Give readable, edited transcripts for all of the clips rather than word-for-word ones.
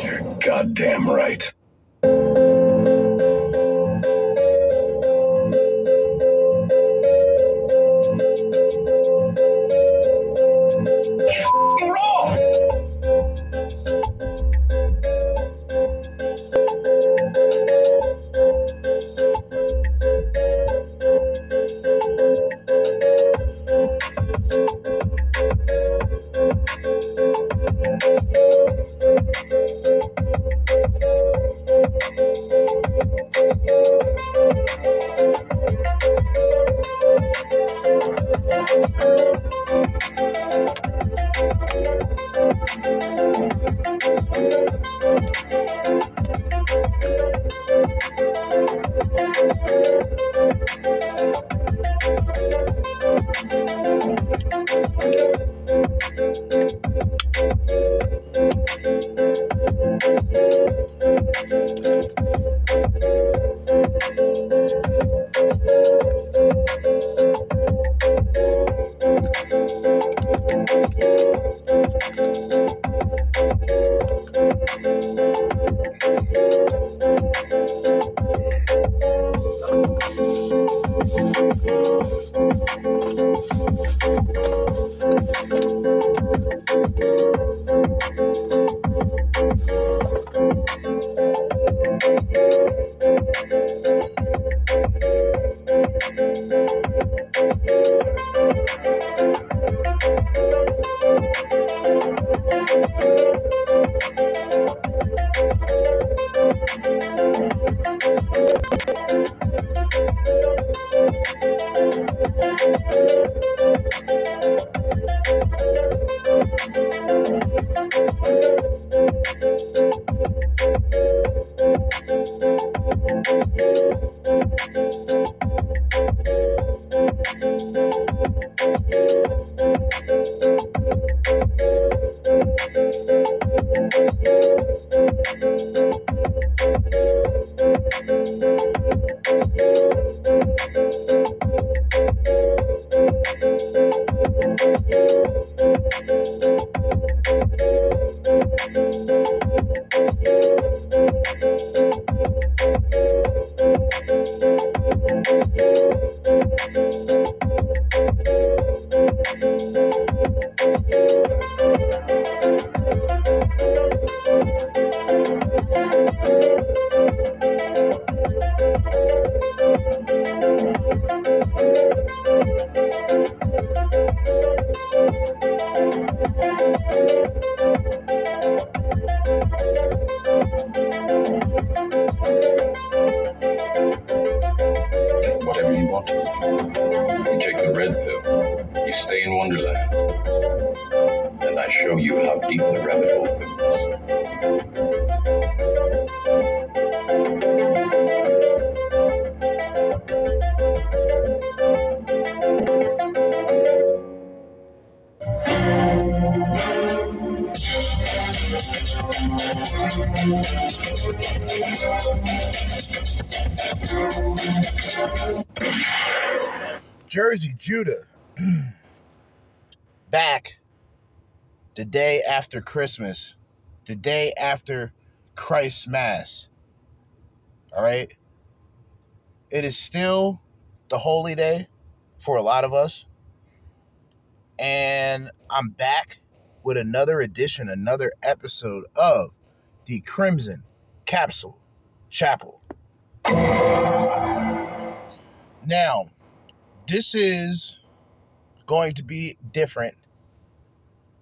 You're goddamn right. Jersey Judah, back the day after Christmas, the day after Christ's Mass, all right? It is still the holy day for a lot of us, and I'm back with another edition, another episode of the Crimson Capsule Chapel. Now, this is going to be different.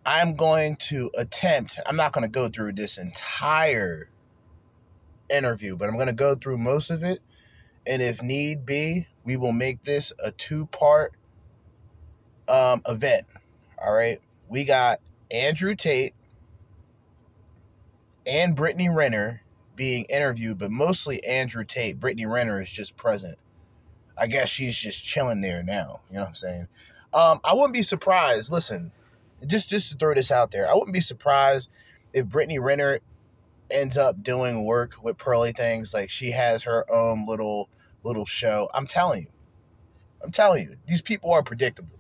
I'm not going to go through this entire interview, but I'm going to go through most of it. And if need be, we will make this a two-part event. All right. We got Andrew Tate and Brittany Renner being interviewed, but mostly Andrew Tate. Brittany Renner is just present. I guess she's just chilling there now. You know what I'm saying? I wouldn't be surprised. Listen, just to throw this out there, I wouldn't be surprised if Brittany Renner ends up doing work with Pearly Things. Like, she has her own little show. I'm telling you, these people are predictable.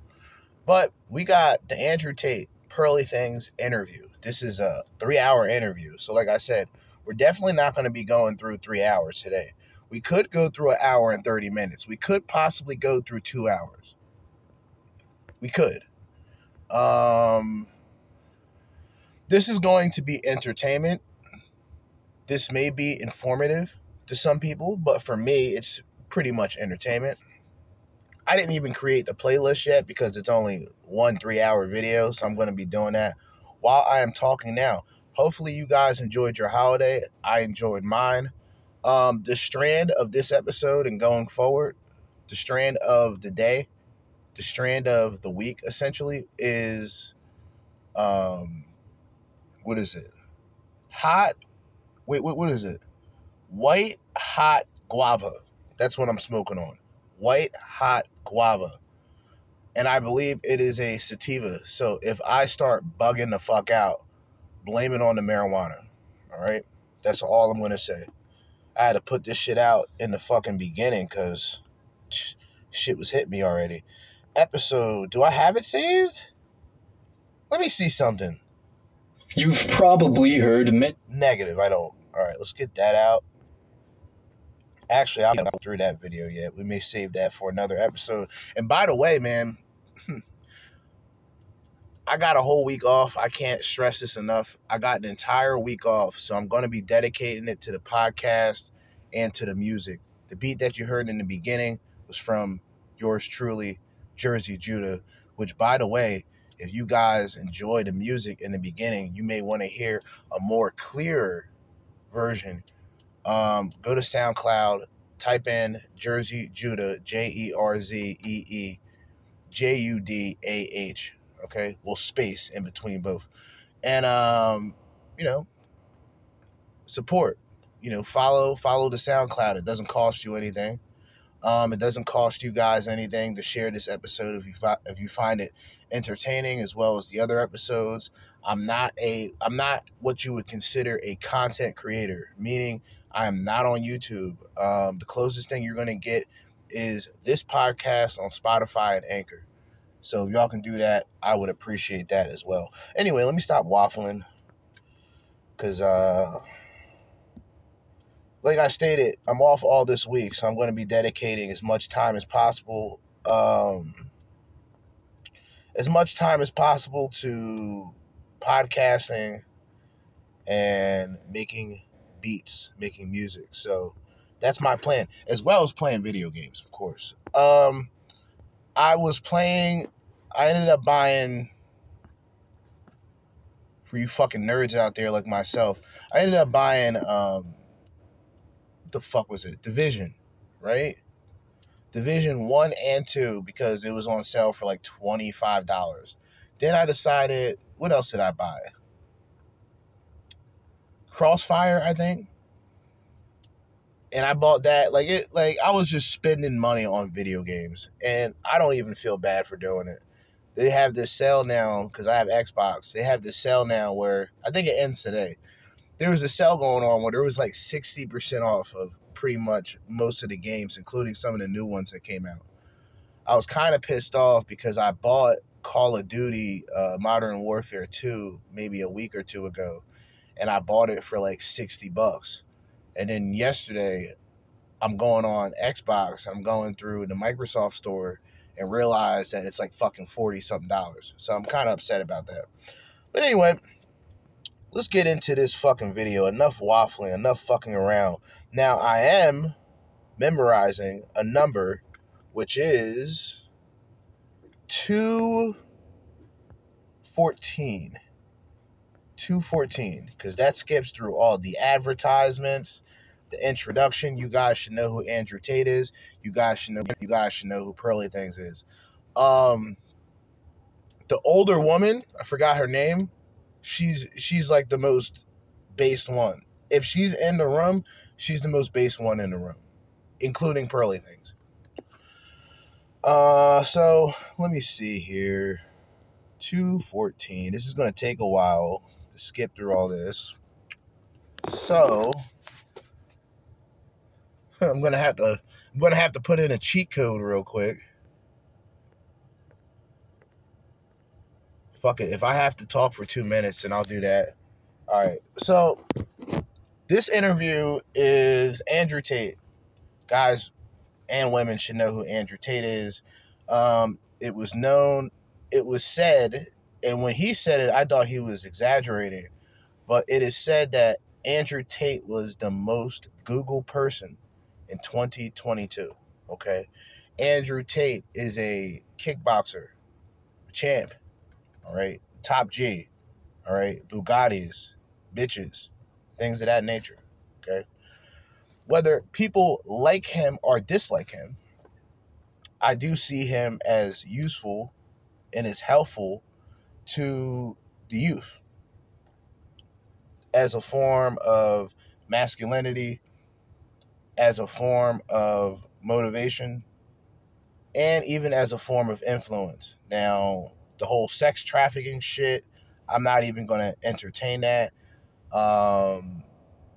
But we got the Andrew Tate Pearly Things interview. This is a 3-hour interview. So like I said, we're definitely not going to be going through 3 hours today. We could go through an hour and 30 minutes. We could possibly go through 2 hours. We could. This is going to be entertainment. This may be informative to some people, but for me, it's pretty much entertainment. I didn't even create the playlist yet because it's only 1 3-hour video, so I'm going to be doing that while I am talking now. Hopefully you guys enjoyed your holiday. I enjoyed mine. The strand of this episode and going forward, the strand of the day, the strand of the week, essentially, is, what is it? What is it? White hot guava. That's what I'm smoking on. White hot guava. And I believe it is a sativa. So if I start bugging the fuck out, blame it on the marijuana. All right? That's all I'm going to say. I had to put this shit out in the fucking beginning because shit was hitting me already. Episode. Do I have it saved? Let me see something. You've probably heard me. Negative. I don't. All right. Let's get that out. Actually, I haven't gone through that video yet. We may save that for another episode. And by the way, man, I got a whole week off. I can't stress this enough. I got an entire week off, so I'm going to be dedicating it to the podcast and to the music. The beat that you heard in the beginning was from yours truly, Jersey Judah, which, by the way, if you guys enjoy the music in the beginning, you may want to hear a more clearer version. Go to SoundCloud, type in Jersey Judah, JerzeyJudah. Okay, we'll space in between both. And, support. Follow the SoundCloud. It doesn't cost you anything. It doesn't cost you guys anything to share this episode if you find it entertaining, as well as the other episodes. I'm not what you would consider a content creator, meaning I am not on YouTube. The closest thing you're going to get is this podcast on Spotify and Anchor. So if y'all can do that, I would appreciate that as well. Anyway, let me stop waffling because, like I stated, I'm off all this week, so I'm going to be dedicating as much time as possible to podcasting and making beats, making music. So that's my plan, as well as playing video games, of course. I ended up buying, for you fucking nerds out there like myself, I ended up buying, the fuck was it? Division, right? Division 1 and 2 because it was on sale for like $25. Then I decided, what else did I buy? Crossfire, I think. And I bought that. I was just spending money on video games, and I don't even feel bad for doing it. They have this sale now because I have Xbox. They have this sale now where I think it ends today. There was a sale going on where there was like 60% off of pretty much most of the games, including some of the new ones that came out. I was kind of pissed off because I bought Call of Duty Modern Warfare 2 maybe a week or two ago, and I bought it for like $60. And then yesterday, I'm going on Xbox. I'm going through the Microsoft store and realize that it's like fucking $40-something. So I'm kind of upset about that. But anyway, let's get into this fucking video. Enough waffling, enough fucking around. Now, I am memorizing a number, which is 214. 214, because that skips through all the advertisements, the introduction. You guys should know who Andrew Tate is. You guys should know who Pearly Things is. The older woman, I forgot her name. She's like the most based one. If she's in the room, she's the most based one in the room, including Pearly Things. So let me see here. 214. This is going to take a while to skip through all this. So I'm going to have to put in a cheat code real quick. Fuck it. If I have to talk for 2 minutes, then I'll do that. All right. So this interview is Andrew Tate. Guys and women should know who Andrew Tate is. It was said, and when he said it, I thought he was exaggerating, but it is said that Andrew Tate was the most Googled person in 2022. Okay. Andrew Tate is a kickboxer, champ. All right. Top G. All right. Bugattis, bitches, things of that nature. Okay. Whether people like him or dislike him, I do see him as useful and as helpful to the youth as a form of masculinity, as a form of motivation, and even as a form of influence. Now, the whole sex trafficking shit, I'm not even going to entertain that.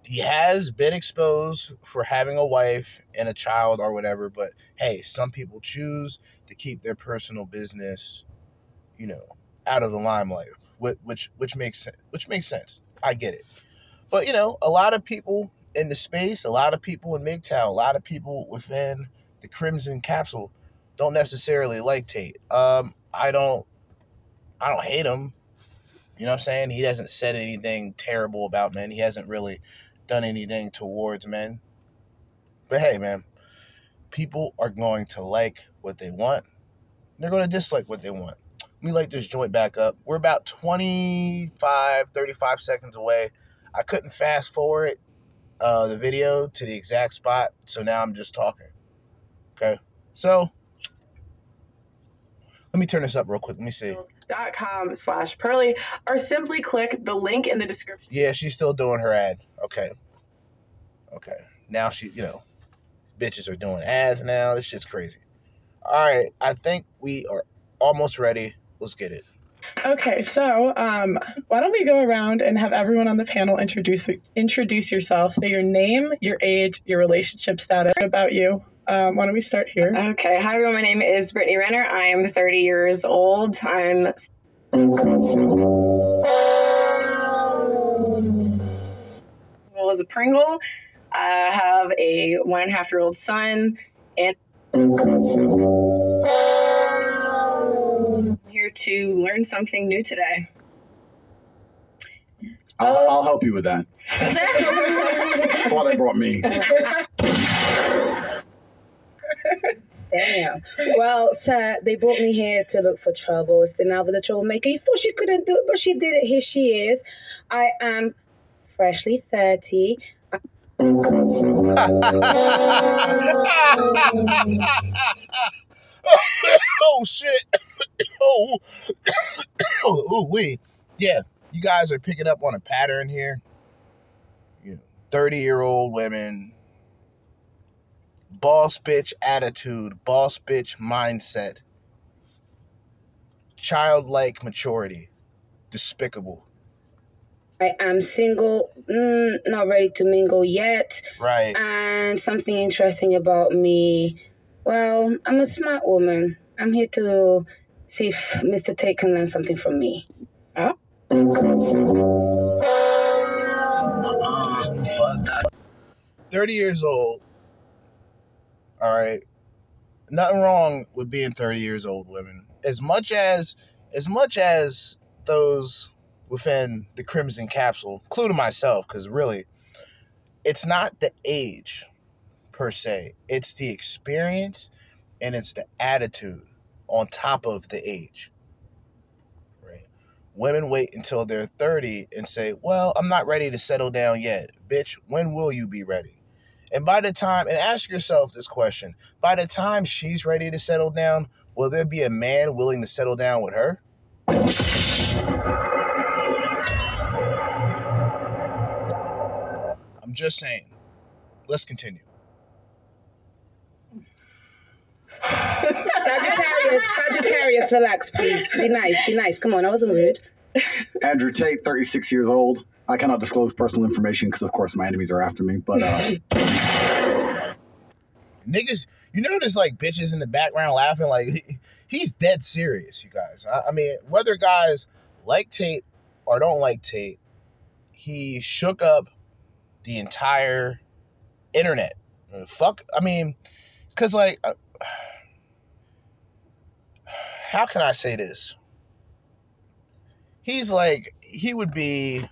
He has been exposed for having a wife and a child or whatever, but hey, some people choose to keep their personal business, you know, out of the limelight, which makes sense. I get it. But, you know, a lot of people in the space, a lot of people in MGTOW, a lot of people within the Crimson Capsule don't necessarily like Tate. I don't hate him. You know what I'm saying? He hasn't said anything terrible about men. He hasn't really done anything towards men. But hey, man, people are going to like what they want. They're going to dislike what they want. Let me light this joint back up. We're about 35 seconds away. I couldn't fast forward the video to the exact spot, so now I'm just talking. Okay, so let me turn this up real quick. Let me see. .com/Pearly, or simply click the link in the description. Yeah, she's still doing her ad. Okay. Now she, you know, bitches are doing ads now. This shit's crazy. All right, I think we are almost ready. Let's get it. Okay, so why don't we go around and have everyone on the panel introduce yourself. Say your name, your age, your relationship status, about you. Why don't we start here? Okay. Hi, everyone. My name is Brittany Renner. I am 30 years old. I was a Pringle. I have a 1.5-year-old son. And I'm here to learn something new today. I'll help you with that. That's why they brought me. Damn. Well, sir, they brought me here to look for trouble. It's the now the troublemaker. You thought she couldn't do it, but she did it. Here she is. I am freshly 30. Oh, shit. Oh, wait. Yeah, you guys are picking up on a pattern here. You know, 30-year-old women. Boss bitch attitude, boss bitch mindset, childlike maturity, despicable. I am single, not ready to mingle yet. Right. And something interesting about me, well, I'm a smart woman. I'm here to see if Mr. Tate can learn something from me. Huh? Fuck that. 30 years old. All right. Nothing wrong with being 30 years old, women. As much as those within the Crimson Capsule, including myself, because really, it's not the age per se. It's the experience and it's the attitude on top of the age. Right? Women wait until they're 30 and say, well, I'm not ready to settle down yet. Bitch, when will you be ready? And by the time, and ask yourself this question, by the time she's ready to settle down, will there be a man willing to settle down with her? I'm just saying. Let's continue. Sagittarius, relax, please. Be nice. Come on, I wasn't rude. Andrew Tate, 36 years old. I cannot disclose personal information because, of course, my enemies are after me. But niggas, you know, there's like bitches in the background laughing. Like he's dead serious, you guys. I mean, whether guys like Tate or don't like Tate, he shook up the entire internet. Fuck, I mean, because like. How can I say this? He's like, he would be,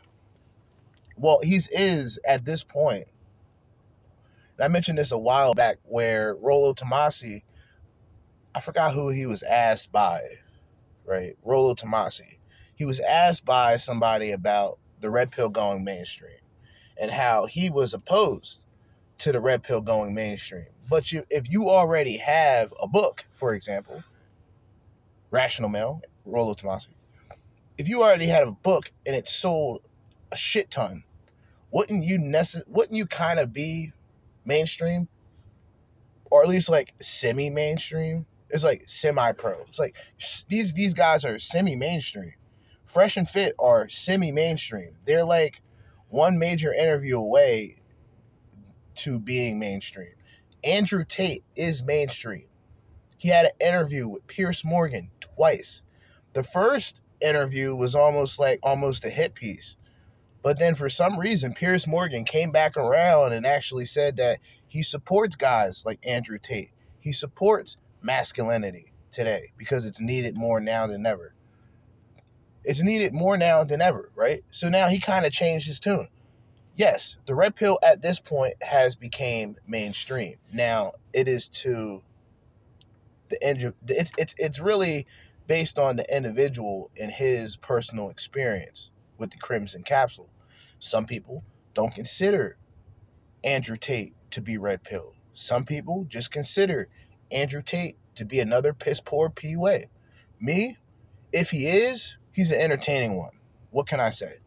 well, he is at this point. And I mentioned this a while back where Rolo Tomasi, I forgot who he was asked by, right? Rolo Tomasi. He was asked by somebody about the red pill going mainstream and how he was opposed to the red pill going mainstream. But if you already have a book, for example, Rational Male, Rolo Tomasi. If you already had a book and it sold a shit ton, wouldn't you kind of be mainstream? Or at least like semi-mainstream? It's like semi-pro. It's like these guys are semi-mainstream. Fresh and Fit are semi-mainstream. They're like one major interview away to being mainstream. Andrew Tate is mainstream. He had an interview with Piers Morgan twice. The first interview was almost a hit piece. But then for some reason, Piers Morgan came back around and actually said that he supports guys like Andrew Tate. He supports masculinity today because it's needed more now than ever. It's needed more now than ever, right? So now he kind of changed his tune. Yes, the red pill at this point has became mainstream. Now it is to... It's really based on the individual and his personal experience with the Crimson Capsule. Some people don't consider Andrew Tate to be red pill. Some people just consider Andrew Tate to be another piss poor PUA. Me, if he is, he's an entertaining one. What can I say?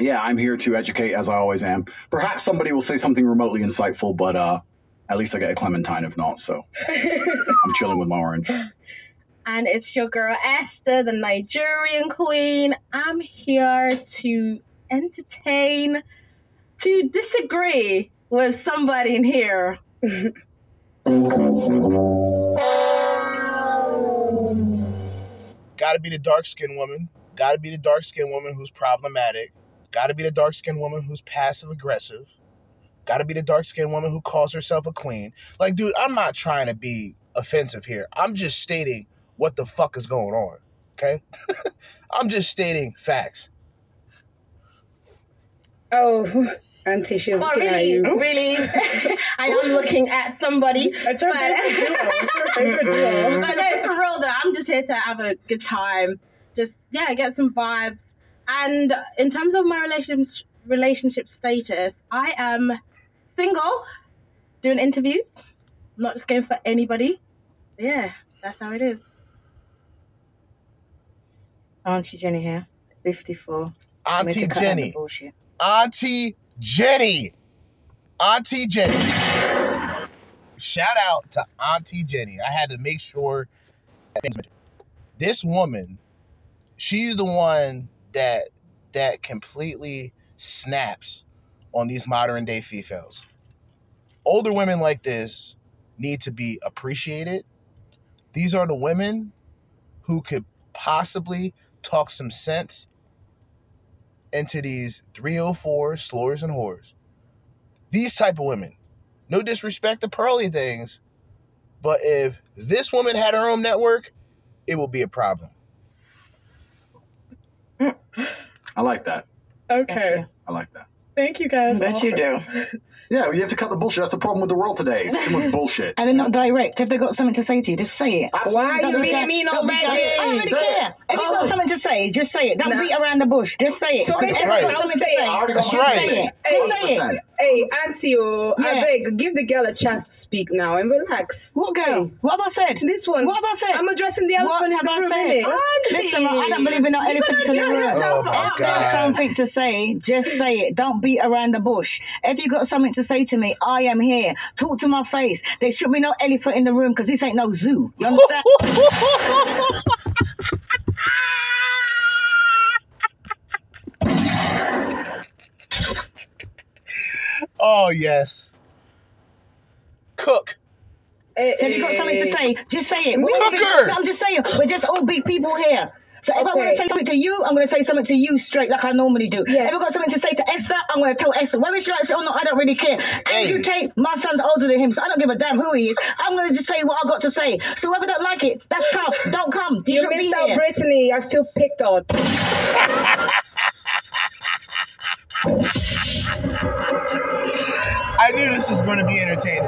Yeah, I'm here to educate as I always am. Perhaps somebody will say something remotely insightful, but at least I get a clementine if not, so I'm chilling with my orange. And it's your girl Esther, the Nigerian queen. I'm here to entertain, to disagree with somebody in here. Gotta be the dark-skinned woman. Gotta be the dark-skinned woman who's problematic. Gotta be the dark-skinned woman who's passive-aggressive. Gotta be the dark-skinned woman who calls herself a queen. Like, dude, I'm not trying to be offensive here. I'm just stating what the fuck is going on, okay? I'm just stating facts. Oh, Auntie, she was looking at you. Really? I am looking at somebody. It's her favorite duo. But no, for real, though, I'm just here to have a good time. Just, yeah, get some vibes. And in terms of my relationship status, I am... single, doing interviews, not just going for anybody. Yeah, that's how it is. Auntie Jenny here, 54. Auntie Jenny. Shout out to Auntie Jenny. I had to make sure this woman, she's the one that completely snaps on these modern day females. Older women like this need to be appreciated. These are the women who could possibly talk some sense into these 304 slurs and whores. These type of women. No disrespect to Pearly Things, but if this woman had her own network, it would be a problem. I like that. Okay. I like that. Thank you guys. Bet you do. Yeah, you have to cut the bullshit. That's the problem with the world today. It's too much bullshit. And they're not direct. If they've got something to say to you, just say it. Absolutely. Why are you being mean already? I don't really care. If you've got something to say, just say it. Don't beat around the bush. Just say it. That's right. That's right. Just saying. Hey, Auntie, I beg, give the girl a chance to speak now and relax. What girl? What have I said? This one. What have I said? I'm addressing the elephant in the room. Listen, I don't believe in no elephants in the room. If there's something to say, just say it. Don't beat around the bush. If you got something to say to me, I am here. Talk to my face. There should be no elephant in the room because this ain't no zoo. You understand? Oh, yes. Cook. So if you've got something to say, just say it. Cooker! I'm just saying, we're just all big people here. So if I want to say something to you, I'm going to say something to you straight like I normally do. Yes. If I've got something to say to Esther, I'm going to tell Esther. Whether she likes it or not, I don't really care. Andrew Tate, my son's older than him, so I don't give a damn who he is. I'm going to just say what I got to say. So whoever don't like it, that's tough. Don't come. You should be here. Brittany, I feel picked on. I knew this was going to be entertaining.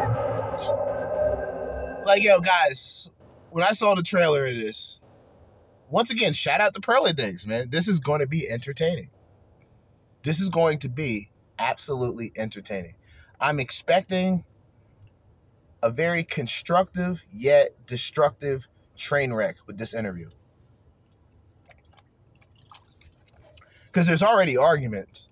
Like, yo, guys, when I saw the trailer of this, once again, shout out to Pearly Things, man. This is going to be entertaining. This is going to be absolutely entertaining. I'm expecting a very constructive yet destructive train wreck with this interview. Because there's already arguments.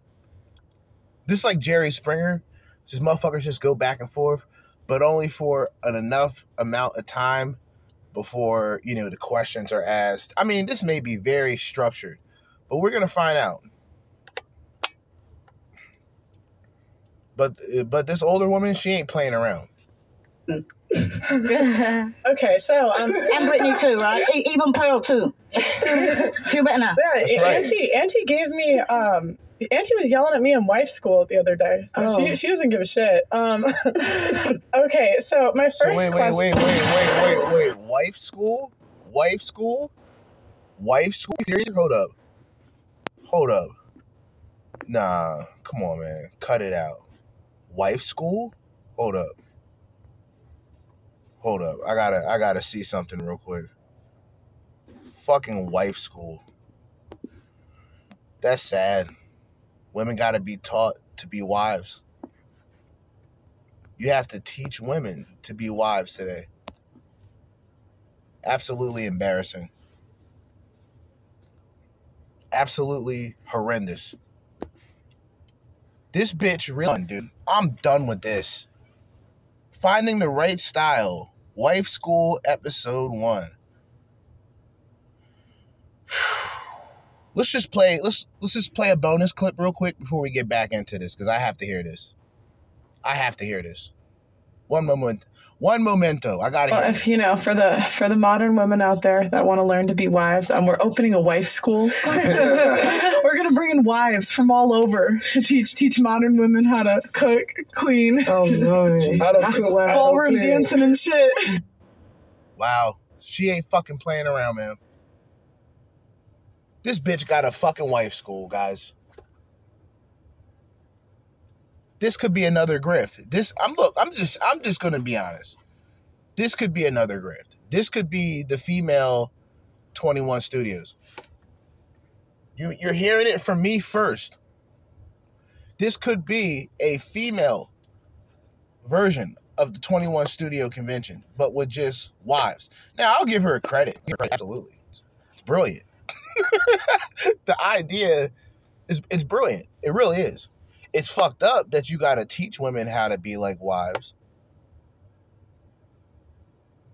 This is like Jerry Springer. These motherfuckers just go back and forth, but only for an enough amount of time before, you know, the questions are asked. I mean, this may be very structured, but we're going to find out. But this older woman, she ain't playing around. Okay, so and Brittany too, right? Even Pearl too. Feel better now. Yeah, right. Auntie gave me Auntie was yelling at me in wife school the other day. So she doesn't give a shit. Okay, so my first question. Wait. Wife school? Hold up. Nah, come on, man. Cut it out. Wife school? Hold up. I gotta see something real quick. Fucking wife school. That's sad. Women gotta be taught to be wives. You have to teach women to be wives today. Absolutely embarrassing. Absolutely horrendous. This bitch really, dude. I'm done with this. Finding the right style. Wife School, episode 1. Let's just play a bonus clip real quick before we get back into this, because I have to hear this. One momento. I gotta hear. If you know, for the modern women out there that want to learn to be wives, we're opening a wife school. We're gonna bring in wives from all over to teach modern women how to cook, clean. Oh no! How to cook, ballroom dancing and shit. Wow, she ain't fucking playing around, man. This bitch got a fucking wife school, guys. This could be another grift. I'm just gonna be honest. This could be another grift. This could be the female 21 Studios. You're hearing it from me first. This could be a female version of the 21 Studio convention, but with just wives. Now, I'll give her credit. Absolutely. It's brilliant. The idea it's brilliant. It really is. It's fucked up that you gotta teach women how to be like wives.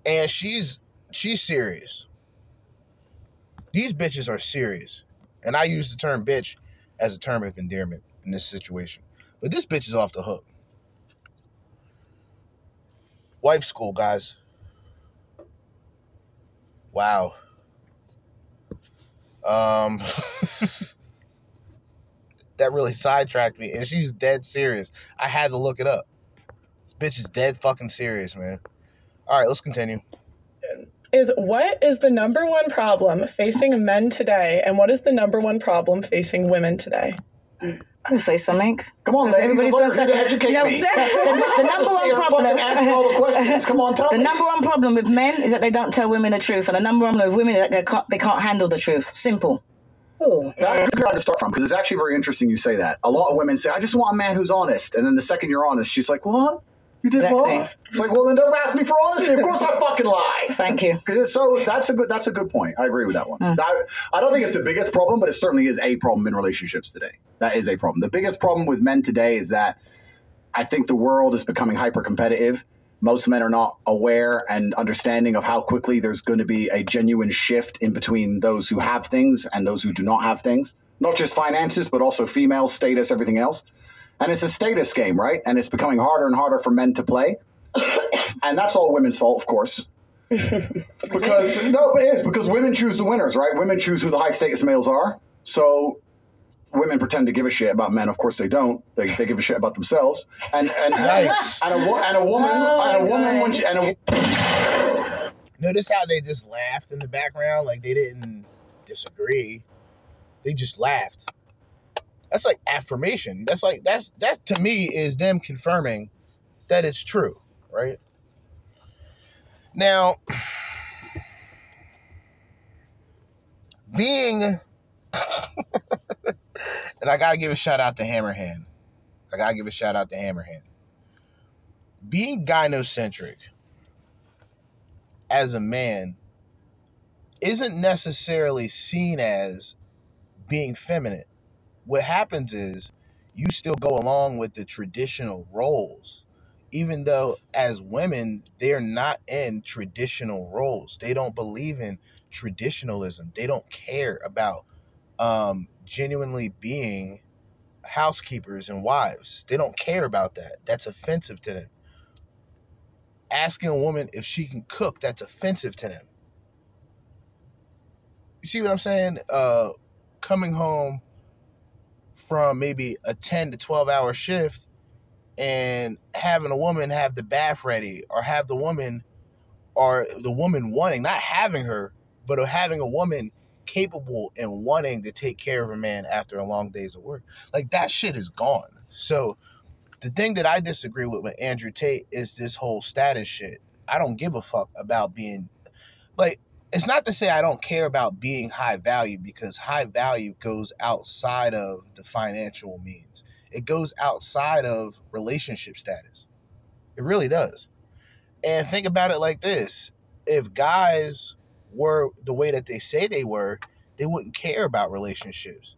And she's serious. These bitches are serious. And I use the term bitch as a term of endearment in this situation. But this bitch is off the hook. Wife school, guys. Wow. That really sidetracked me, and she's dead serious. I had to look it up. This bitch is dead fucking serious, man. All right, let's continue. What is the number one problem facing men today, and what is the number one problem facing women today? I'm gonna say something. Come on, ladies. Everybody's gonna say, educate me. The number one problem. Answer all the questions. Come on, tell me. The number one problem with men is that they don't tell women the truth, and the number one with women is that they can't handle the truth. Simple. Ooh. That's a good guy to start from, because it's actually very interesting you say that. A lot of women say, I just want a man who's honest. And then the second you're honest, she's like, what? You did exactly. What? It's like, well, then don't ask me for honesty. Of course I fucking lie. Thank you. So that's a good point. I agree with that one. I don't think it's the biggest problem, but it certainly is a problem in relationships today. That is a problem. The biggest problem with men today is that I think the world is becoming hyper-competitive. Most men are not aware and understanding of how quickly there's going to be a genuine shift in between those who have things and those who do not have things. Not just finances, but also female status, everything else. And it's a status game, right? And it's becoming harder and harder for men to play. And that's all women's fault, of course. Because women choose the winners, right? Women choose who the high status males are. So women pretend to give a shit about men. Of course they don't. They give a shit about themselves. And a woman. Notice how they just laughed in the background, like they didn't disagree. They just laughed. That's like affirmation. That to me is them confirming that it's true, right? Now, being, and I gotta give a shout out to Hammerhand. Being gynocentric as a man isn't necessarily seen as being feminine. What happens is you still go along with the traditional roles, even though as women, they're not in traditional roles. They don't believe in traditionalism. They don't care about genuinely being housekeepers and wives. They don't care about that. That's offensive to them. Asking a woman if she can cook, that's offensive to them. You see what I'm saying? Coming home from maybe a 10 to 12-hour shift and having a woman have the bath ready or have the woman or wanting, not having her, but having a woman capable and wanting to take care of a man after a long day's of work. Like, that shit is gone. So the thing that I disagree with Andrew Tate is this whole status shit. I don't give a fuck about being, like, it's not to say I don't care about being high value, because high value goes outside of the financial means. It goes outside of relationship status. It really does. And think about it like this. If guys were the way that they say they were, they wouldn't care about relationships.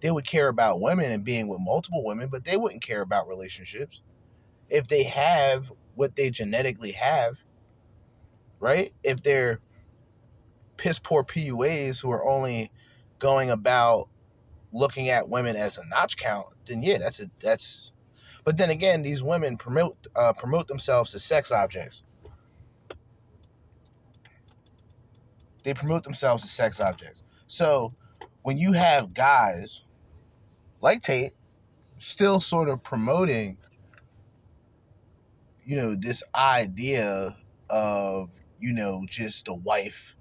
They would care about women and being with multiple women, but they wouldn't care about relationships. If they have what they genetically have, right? If they're piss poor PUAs who are only going about looking at women as a notch count, then yeah, that's. But then again, these women promote themselves as sex objects. So when you have guys like Tate still sort of promoting, you know, this idea of, you know, just a wife.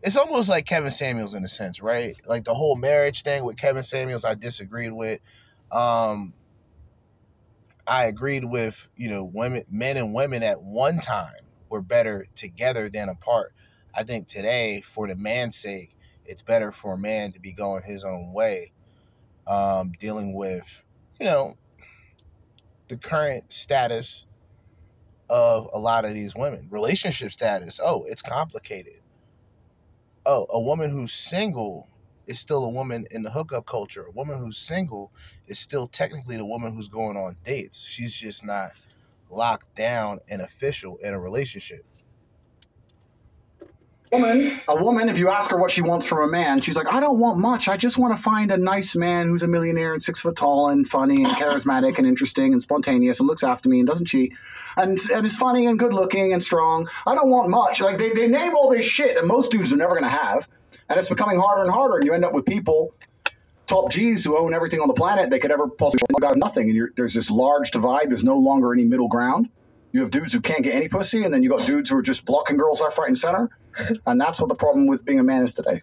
It's almost like Kevin Samuels in a sense, right? Like the whole marriage thing with Kevin Samuels, I disagreed with. I agreed with, you know, women, men and women at one time were better together than apart. I think today, for the man's sake, it's better for a man to be going his own way, dealing with, you know, the current status of a lot of these women. Relationship status, oh, it's complicated. Oh, a woman who's single is still a woman in the hookup culture. A woman who's single is still technically the woman who's going on dates. She's just not locked down and official in a relationship. A woman, if you ask her what she wants from a man, she's like, I don't want much. I just want to find a nice man who's a millionaire and 6 foot tall and funny and charismatic and interesting and spontaneous and looks after me and doesn't cheat and is funny and good looking and strong. I don't want much. Like, they name all this shit that most dudes are never going to have. And it's becoming harder and harder. And you end up with people, top Gs, who own everything on the planet they could ever possibly have nothing. And there's this large divide. There's no longer any middle ground. You have dudes who can't get any pussy, and then you got dudes who are just blocking girls left, right, and center. And that's what the problem with being a man is today.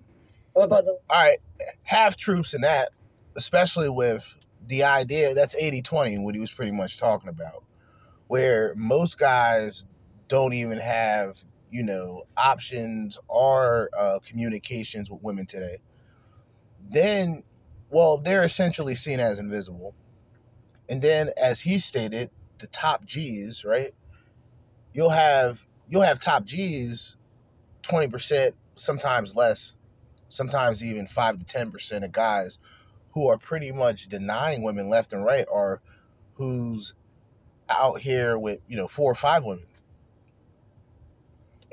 What about the... All right, half-truths in that, especially with the idea, that's 80-20, what he was pretty much talking about, where most guys don't even have, you know, options or communications with women today. then, well, they're essentially seen as invisible. And then, as he stated, the top Gs, right? You'll have top Gs, 20%, sometimes less, sometimes even 5 to 10% of guys who are pretty much denying women left and right, or who's out here with, 4 or 5 women.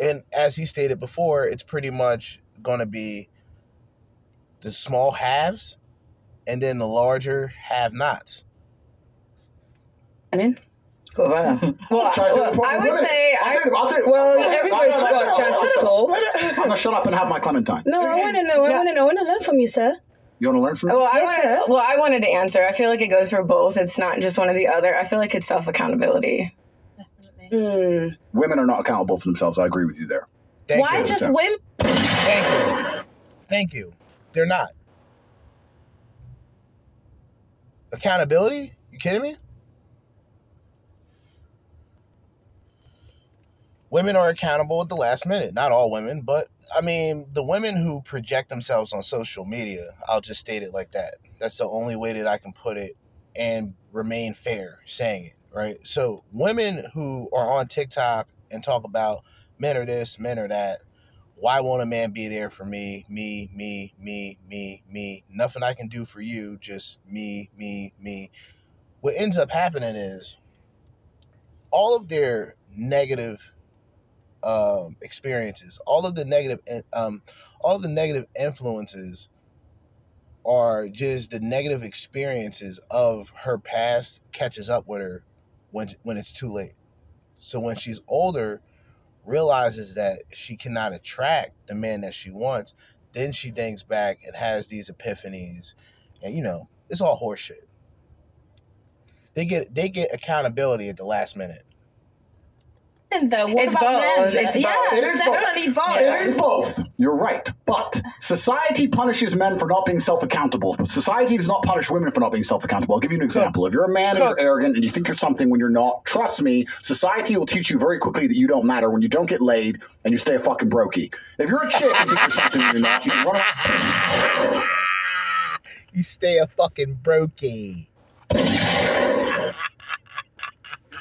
And as he stated before, it's pretty much going to be the small haves and then the larger have-nots. I mean, everybody's got a chance to talk. I'm going to shut up and have my Clementine. No, I want to know. I want to learn from you, sir. You want to learn from me? I wanted to answer. I feel like it goes for both. It's not just one or the other. I feel like it's self-accountability. Definitely. Mm. Women are not accountable for themselves. I agree with you there. Why just women? Thank you. They're not. Accountability? You kidding me? Women are accountable at the last minute. Not all women, but, the women who project themselves on social media, I'll just state it like that. That's the only way that I can put it and remain fair saying it, right? So women who are on TikTok and talk about men are this, men are that, why won't a man be there for me, nothing I can do for you, just me. What ends up happening is all of their negative experiences, all of the negative influences are just the negative experiences of her past catches up with her when it's too late. So when she's older, realizes that she cannot attract the man that she wants, then she thinks back and has these epiphanies, and it's all horseshit. They get accountability at the last minute. It is both. You're right. But society punishes men for not being self-accountable. But society does not punish women for not being self-accountable. I'll give you an example. If you're a man and you're arrogant and you think you're something when you're not, trust me, society will teach you very quickly that you don't matter when you don't get laid and you stay a fucking brokey. If you're a chick and think you're something when you're not, you stay a fucking brokey.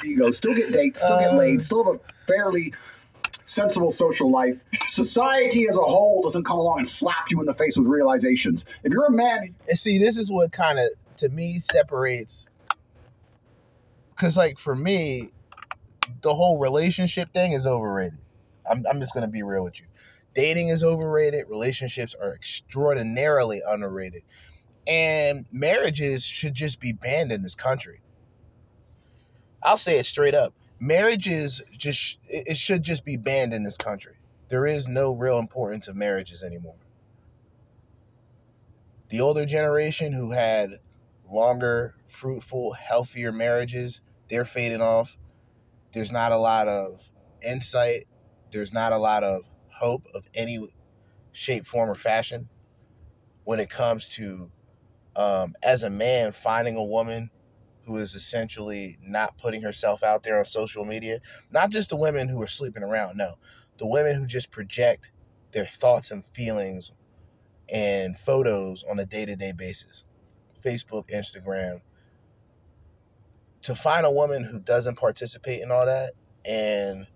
You go, still get dates, still get laid, still have a fairly sensible social life. Society as a whole doesn't come along and slap you in the face with realizations. If you're a man, and see, this is what kind of, to me, separates, because for me, the whole relationship thing is overrated. I'm just going to be real with you. Dating is overrated. Relationships are extraordinarily underrated. And marriages should just be banned in this country. I'll say it straight up. Marriages should just be banned in this country. There is no real importance of marriages anymore. The older generation who had longer, fruitful, healthier marriages, they're fading off. There's not a lot of insight. There's not a lot of hope of any shape, form, or fashion when it comes to, as a man, finding a woman who is essentially not putting herself out there on social media. Not just the women who are sleeping around, no. The women who just project their thoughts and feelings and photos on a day-to-day basis. Facebook, Instagram. To find a woman who doesn't participate in all that and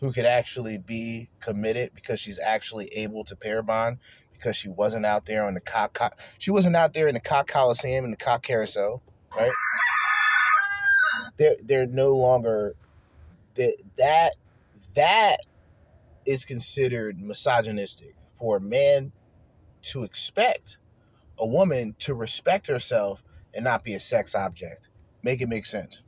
who could actually be committed because she's actually able to pair bond because she wasn't out there on the cock coliseum and the cock carousel, right? They're no longer that is considered misogynistic for a man to expect a woman to respect herself and not be a sex object. Make it make sense.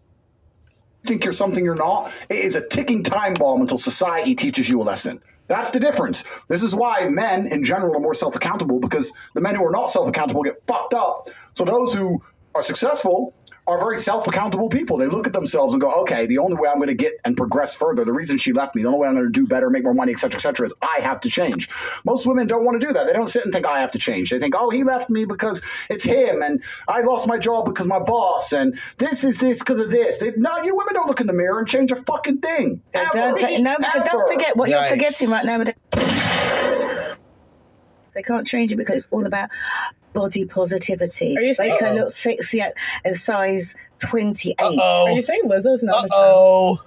Think you're something you're not. It is a ticking time bomb until society teaches you a lesson. That's the difference. This is why men in general are more self-accountable, because the men who are not self-accountable get fucked up. So those who are successful are very self-accountable people. They look at themselves and go, okay, the only way I'm going to get and progress further, the reason she left me, the only way I'm going to do better, make more money, et cetera, is I have to change. Most women don't want to do that. They don't sit and think, I have to change. They think, oh, he left me because it's him, and I lost my job because my boss, and this is this because of this. You women don't look in the mirror and change a fucking thing. Ever. Don't forget what you're forgetting right now. They can't change it because it's all about body positivity. Are you saying like I look sexy at a size 28? Are you saying Lizzo's not? Are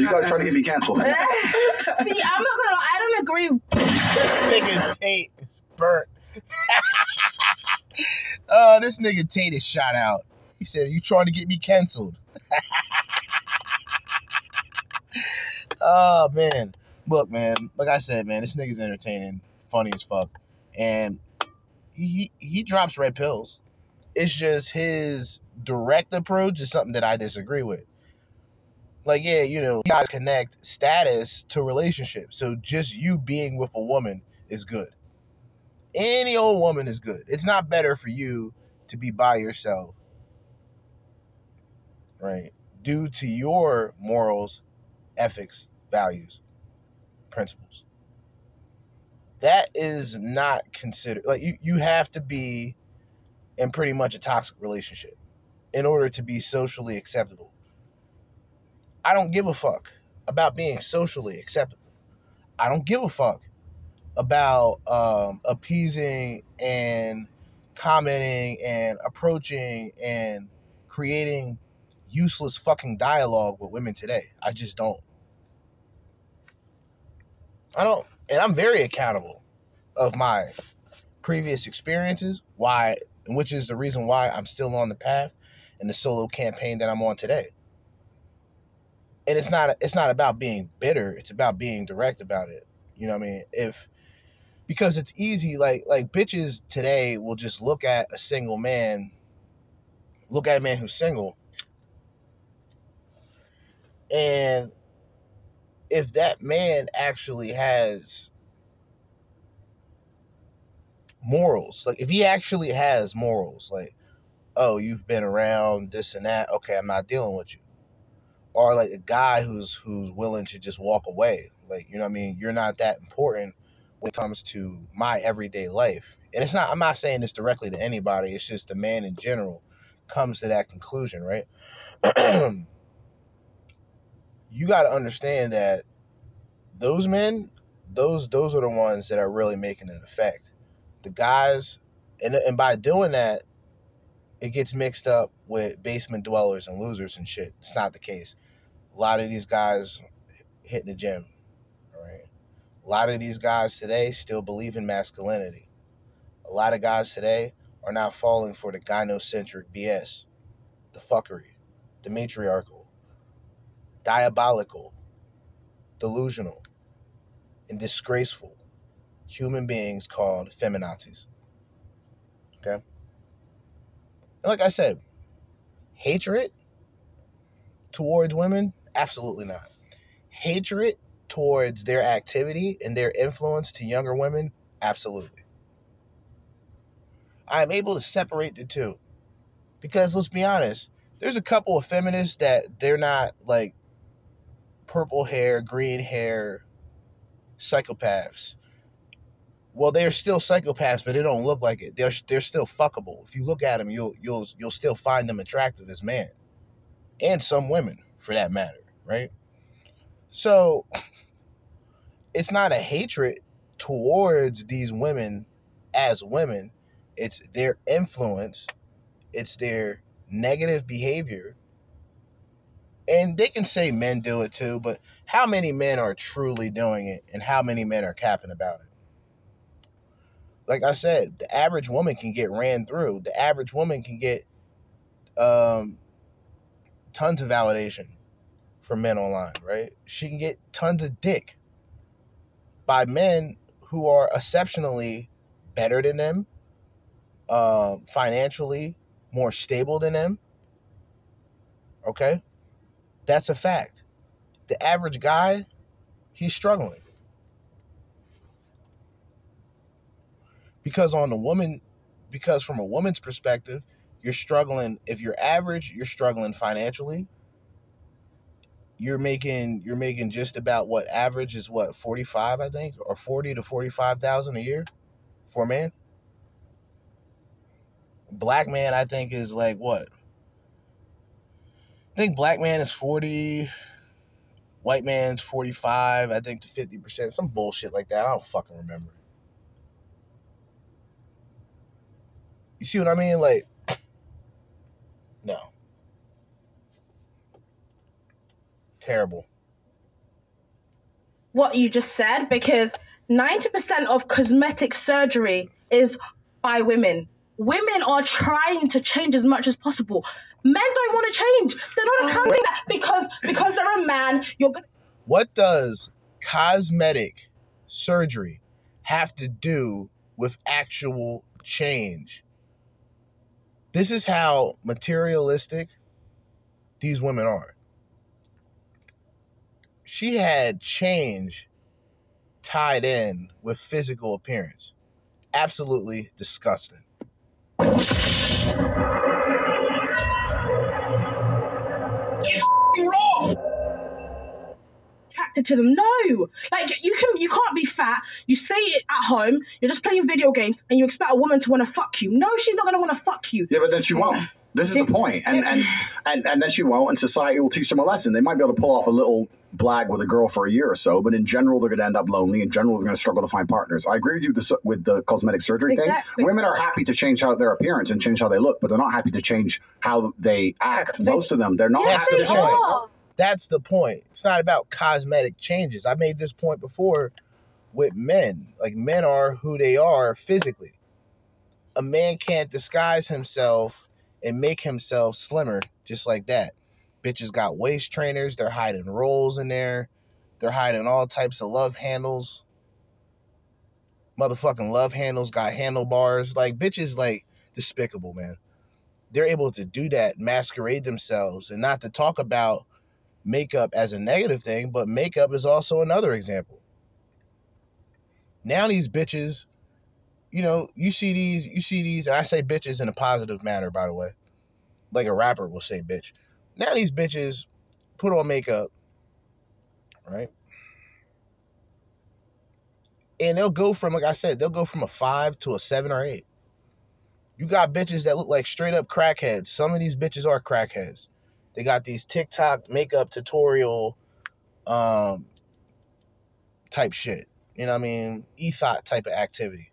you guys trying to get me cancelled? See, I'm not gonna. I don't agree. This nigga Tate is burnt. This nigga Tate is shot out. He said, "Are you trying to get me cancelled?" Oh man, look, man. Like I said, man, this nigga's entertaining, funny as fuck, and he drops red pills. It's just his direct approach is something that I disagree with. Like, yeah, you know, you guys connect status to relationships. So just you being with a woman is good. Any old woman is good. It's not better for you to be by yourself, right? Due to your morals, ethics, values, principles. That is not considered. Like, you have to be in pretty much a toxic relationship in order to be socially acceptable. I don't give a fuck about being socially acceptable. I don't give a fuck about appeasing and commenting and approaching and creating useless fucking dialogue with women today. I just don't. And I'm very accountable of my previous experiences, which is the reason why I'm still on the path and the solo campaign that I'm on today. And it's not about being bitter. It's about being direct about it. You know what I mean? Because it's easy. Like bitches today will just look at a man who's single. And if that man actually has morals, like if he actually has morals, like, oh, you've been around this and that. Okay, I'm not dealing with you. Or like a guy who's willing to just walk away. Like, you know what I mean? You're not that important when it comes to my everyday life. And I'm not saying this directly to anybody. It's just the man in general comes to that conclusion, right? You got to understand that those men, those are the ones that are really making an effect. The guys, and by doing that, it gets mixed up with basement dwellers and losers and shit. It's not the case. A lot of these guys hitting the gym, all right? A lot of these guys today still believe in masculinity. A lot of guys today are not falling for the gynocentric BS, the fuckery, the matriarchal, diabolical, delusional, and disgraceful human beings called feminazis, okay? And like I said, hatred towards women, absolutely not. Hatred towards their activity and their influence to younger women, absolutely. I'm able to separate the two because, let's be honest, there's a couple of feminists that they're not like purple hair, green hair psychopaths. Well, they're still psychopaths, but they don't look like it. They're still fuckable. If you look at them, you'll still find them attractive as men, and some women for that matter, right? So it's not a hatred towards these women as women. It's their influence. It's their negative behavior. And they can say men do it too, but how many men are truly doing it and how many men are capping about it? Like I said, the average woman can get ran through. The average woman can get tons of validation from men online, right? She can get tons of dick by men who are exceptionally better than them, financially more stable than them, okay? That's a fact. The average guy, he's struggling. Because from a woman's perspective, you're struggling. If you're average, you're struggling financially. You're making just about what average is, what, 45, I think, or 40 to 45,000 a year for a man. Black man, I think, is like what? I think black man is 40, white man's 45, I think, to 50%, some bullshit like that. I don't fucking remember. You see what I mean? Like, no. Terrible. What you just said, because 90% of cosmetic surgery is by women. Women are trying to change as much as possible. Men don't want to change. They're not accounting that because they're a man. You're gonna. What does cosmetic surgery have to do with actual change? This is how materialistic these women are. She had change tied in with physical appearance. Absolutely disgusting. It's wrong. Attracted to them, no. Like you can't be fat. You stay at home. You're just playing video games, and you expect a woman to want to fuck you. No, she's not going to want to fuck you. Yeah, but then she won't. This is the point. And then she won't, and society will teach them a lesson. They might be able to pull off a little blag with a girl for a year or so, but in general, they're going to end up lonely. In general, they're going to struggle to find partners. I agree with you with the cosmetic surgery thing. Women are happy to change how their appearance and change how they look, but they're not happy to change how they act. Most of them, they're not happy to change. That's the point. It's not about cosmetic changes. I made this point before with men. Like, men are who they are physically. A man can't disguise himself and make himself slimmer just like that. Bitches got waist trainers. They're hiding rolls in there. They're hiding all types of love handles. Motherfucking love handles got handlebars. Like, bitches, like, despicable, man. They're able to do that, masquerade themselves, and not to talk about makeup as a negative thing, but makeup is also another example. Now these bitches, you know, you see these, and I say bitches in a positive manner, by the way. Like a rapper will say bitch. Now these bitches put on makeup, right? And they'll go from, like I said, they'll go from a 5 to a 7 or 8. You got bitches that look like straight up crackheads. Some of these bitches are crackheads. They got these TikTok makeup tutorial type shit. You know what I mean? Ethot type of activity.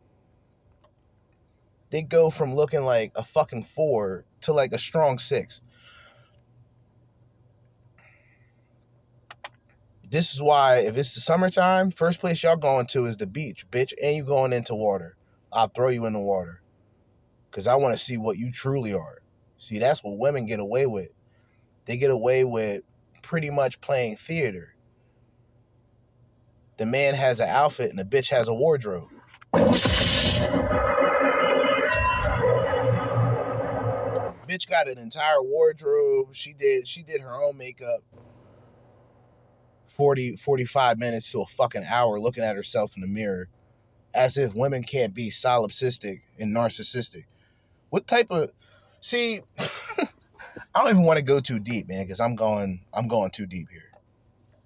They go from looking like a fucking 4 to like a strong 6. This is why if it's the summertime, first place y'all going to is the beach, bitch. And you going into water. I'll throw you in the water. Because I want to see what you truly are. See, that's what women get away with. They get away with pretty much playing theater. The man has an outfit and the bitch has a wardrobe. Bitch got an entire wardrobe. She did her own makeup. 45 minutes to a fucking hour looking at herself in the mirror. As if women can't be solipsistic and narcissistic. What type of... See... I don't even want to go too deep, man, because I'm going too deep here.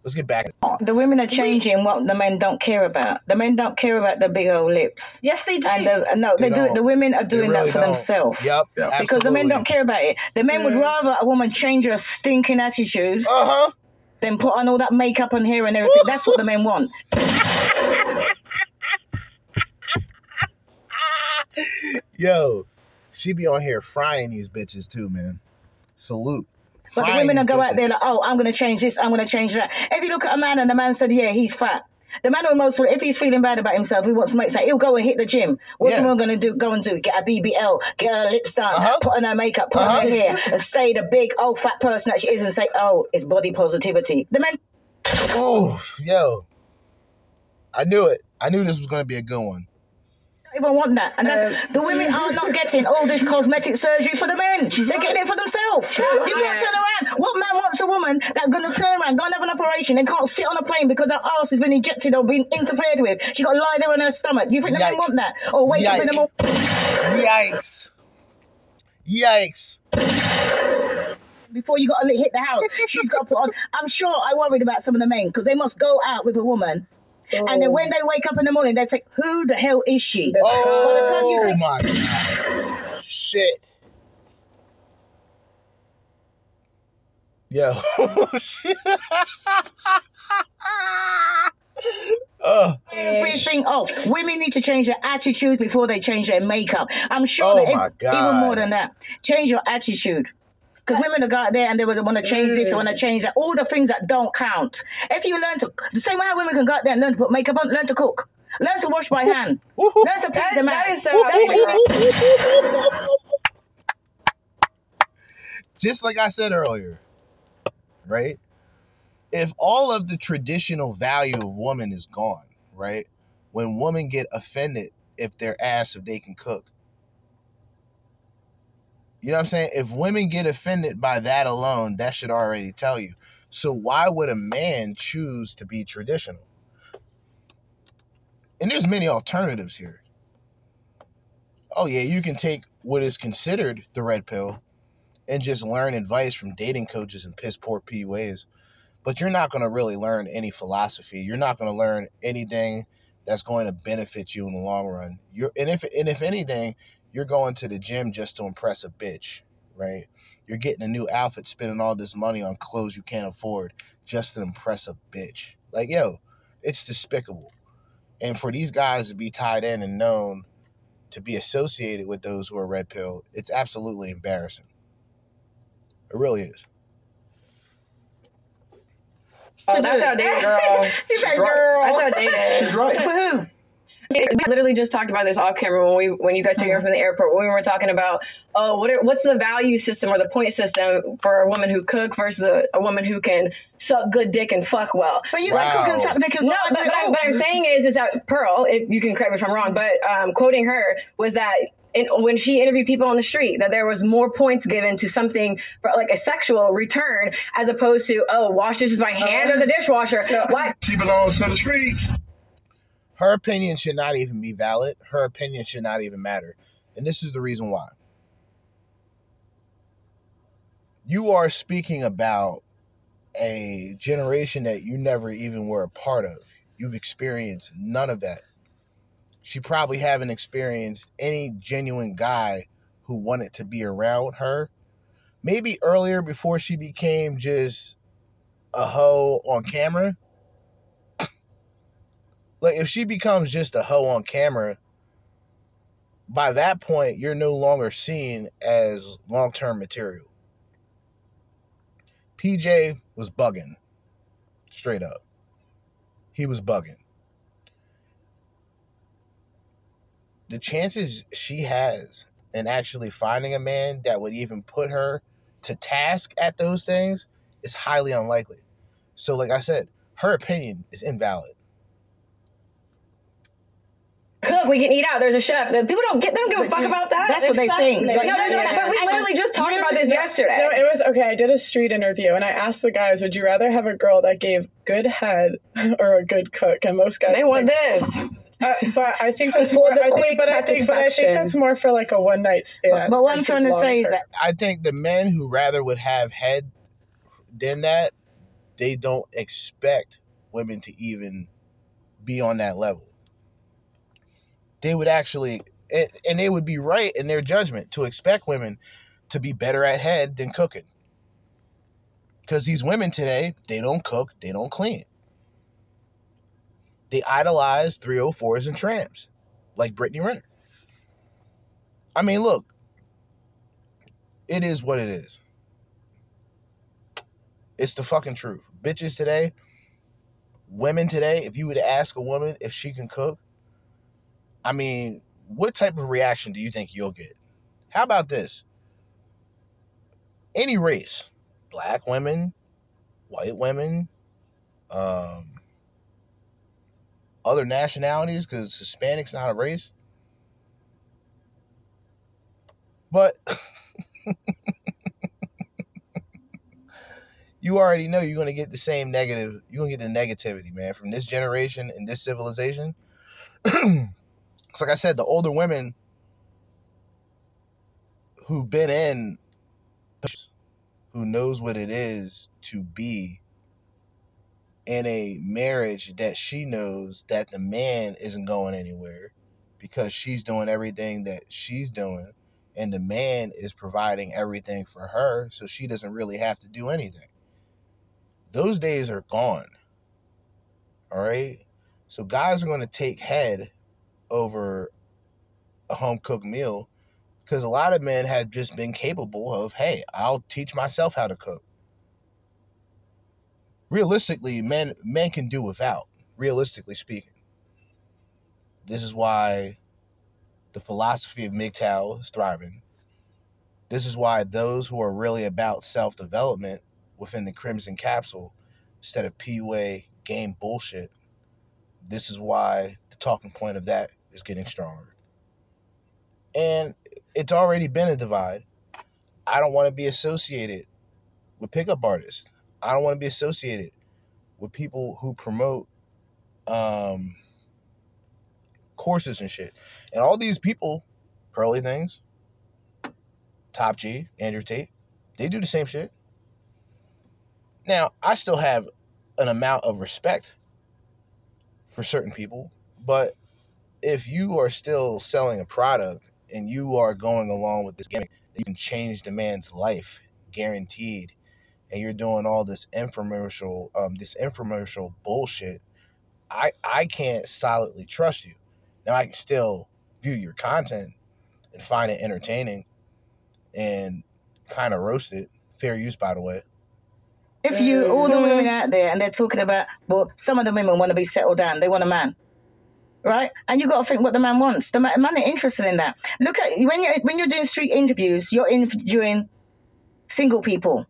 Let's get back. The women are changing what the men don't care about. The men don't care about the big old lips. Yes, they do. And no, they do. The women are doing really that for themselves. Yep. Because the men don't care about it. The men would rather a woman change her stinking attitude than put on all that makeup and hair and everything. That's what the men want. Yo, she be on here frying these bitches too, man. Salute. But the women will go out there like, oh, I'm going to change this, I'm going to change that. If you look at a man and the man said, yeah, he's fat. The man will most, if he's feeling bad about himself, he wants to make something, he'll go and hit the gym. What's the woman going to do? Go and do? Get a BBL, get her lips done, put on her makeup, put on her hair, and stay the big old fat person that she is and say, oh, it's body positivity. The man. Oh, yo. I knew it. I knew this was going to be a good one. Even want that, and the women are not getting all this cosmetic surgery for the men. They're getting it for themselves. You can't turn around. What man wants a woman that's going to turn around, go and have an operation, and can't sit on a plane because her ass has been injected or been interfered with? She got to lie there on her stomach. You think the men want that? Or wake up in the morning? Yikes! Before you got to hit the house, she's got to put on. I'm sure I worried about some of the men because they must go out with a woman. Oh. And then when they wake up in the morning, they think, who the hell is she? Oh, my God. Shit. Yo. Everything off. Women need to change their attitudes before they change their makeup. I'm sure even more than that. Change your attitude. Because women have got there and they want to change this, they want to change that. All the things that don't count. If you learn to, the same way women can go out there and learn to put makeup on, learn to cook. Learn to wash by hand. Learn to please the man. That is so Just like I said earlier, right? If all of the traditional value of woman is gone, right? When women get offended if they're asked if they can cook. You know what I'm saying? If women get offended by that alone, that should already tell you. So why would a man choose to be traditional? And there's many alternatives here. Oh, yeah, you can take what is considered the red pill and just learn advice from dating coaches in piss poor P ways. But you're not going to really learn any philosophy. You're not going to learn anything that's going to benefit you in the long run. And if anything, you're going to the gym just to impress a bitch, right? You're getting a new outfit, spending all this money on clothes you can't afford just to impress a bitch. Like, yo, it's despicable. And for these guys to be tied in and known to be associated with those who are red pill, it's absolutely embarrassing. It really is. Oh, that's our date, girl. She's like, girl. That's our date. She's right. For who? We literally just talked about this off camera when you guys came here from the airport. We were talking about what's the value system or the point system for a woman who cooks versus a woman who can suck good dick and fuck well. But you can cook and suck dick as well. No, but what I'm saying is that Pearl, if you can correct me if I'm wrong, but quoting her was that when she interviewed people on the street, that there was more points given to something for, like a sexual return as opposed to wash dishes by hand or the dishwasher. No. What? She belongs to the streets. Her opinion should not even be valid. Her opinion should not even matter. And this is the reason why. You are speaking about a generation that you never even were a part of. You've experienced none of that. She probably haven't experienced any genuine guy who wanted to be around her. Maybe earlier before she became just a hoe on camera. Like, if she becomes just a hoe on camera, by that point, you're no longer seen as long-term material. PJ was bugging. Straight up. He was bugging. The chances she has in actually finding a man that would even put her to task at those things is highly unlikely. So, like I said, her opinion is invalid. Cook, we can eat out. There's a chef. People don't give a fuck about that. That's what they think. Like, no. But we literally just talked about this yesterday. No, it was okay. I did a street interview and I asked the guys, "Would you rather have a girl that gave good head or a good cook?" And most guys want this. But I think that's more. I think that's more for like a one night stand. But what I'm trying to say is that I think the men who rather would have head than that, they don't expect women to even be on that level. They would actually, and they would be right in their judgment to expect women to be better at head than cooking. Because these women today, they don't cook, they don't clean. They idolize 304s and trams, like Brittany Renner. I mean, look, it is what it is. It's the fucking truth. Bitches today, women today, if you were to ask a woman if she can cook, I mean, what type of reaction do you think you'll get? How about this? Any race, black women, white women, other nationalities, because Hispanic's not a race. But you already know you're going to get the same negative. You're going to get the negativity, man, from this generation and this civilization. It's like I said, the older women who've been in, who knows what it is to be in a marriage that she knows that the man isn't going anywhere because she's doing everything that she's doing and the man is providing everything for her, so she doesn't really have to do anything. Those days are gone. All right? So guys are going to take head over a home-cooked meal because a lot of men have just been capable of, hey, I'll teach myself how to cook. Realistically, men can do without, realistically speaking. This is why the philosophy of MGTOW is thriving. This is why those who are really about self-development within the Crimson Capsule, instead of PUA game bullshit, this is why the talking point of that is getting stronger. And it's already been a divide. I don't want to be associated with pickup artists. I don't want to be associated with people who promote courses and shit. And all these people, Pearly Things, Top G, Andrew Tate, they do the same shit. Now, I still have an amount of respect for certain people, but if you are still selling a product and you are going along with this gimmick, you can change the man's life, guaranteed, and you're doing all this infomercial bullshit, I can't solidly trust you. Now, I can still view your content and find it entertaining and kind of roast it. Fair use, by the way. If you, all the women out there, and they're talking about, well, some of the women want to be settled down. They want a man, right? And you got to think what the man wants. The man ain't interested in that. Look at, when you're doing street interviews, you're interviewing single people.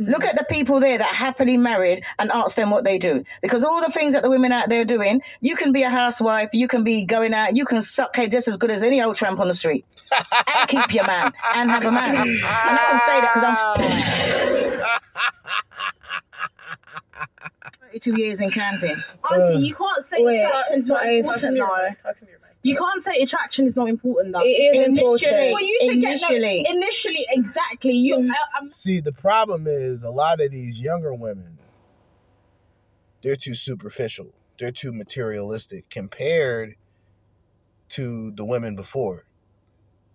Look at the people there that are happily married and ask them what they do. Because all the things that the women out there are doing, you can be a housewife, you can be going out, you can suck head just as good as any old tramp on the street. And keep your man and have a man. And I can say that because I'm 32 years in counting. Auntie, you can't say attraction is not important. You can't say attraction is not important, though. It is important. Initially, exactly. See, the problem is a lot of these younger women, they're too superficial. They're too materialistic compared to the women before,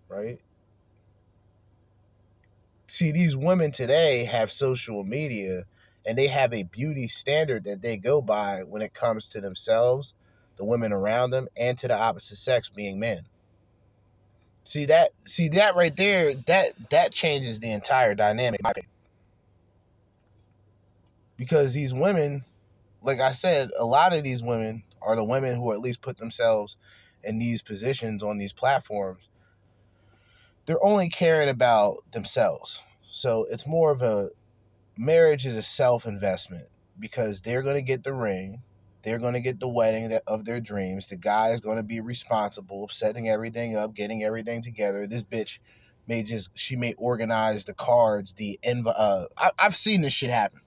right? See, these women today have social media and they have a beauty standard that they go by when it comes to themselves, the women around them, and to the opposite sex being men. See that right there, that changes the entire dynamic. Because these women, like I said, a lot of these women are the women who at least put themselves in these positions on these platforms. They're only caring about themselves. So it's more of a, marriage is a self-investment because they're going to get the ring. They're going to get the wedding of their dreams. The guy is going to be responsible, setting everything up, getting everything together. This bitch may organize the cards, the invite. I've seen this shit happen.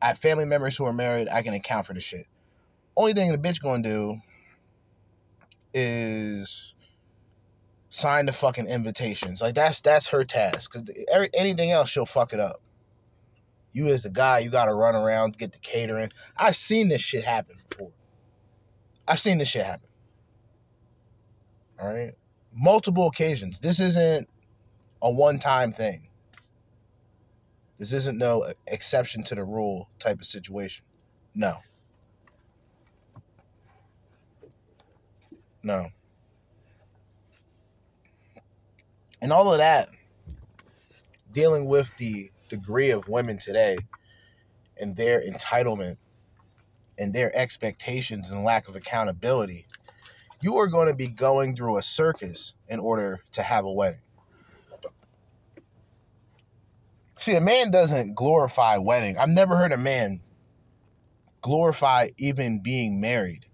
I have family members who are married. I can account for this shit. Only thing the bitch going to do is sign the fucking invitations. Like, that's her task. Because anything else, she'll fuck it up. You as the guy, you got to run around, get the catering. I've seen this shit happen before. All right? Multiple occasions. This isn't a one-time thing. This isn't no exception to the rule type of situation. No. And all of that, dealing with the degree of women today and their entitlement and their expectations and lack of accountability, you are going to be going through a circus in order to have a wedding. See, a man doesn't glorify wedding. I've never heard a man glorify even being married,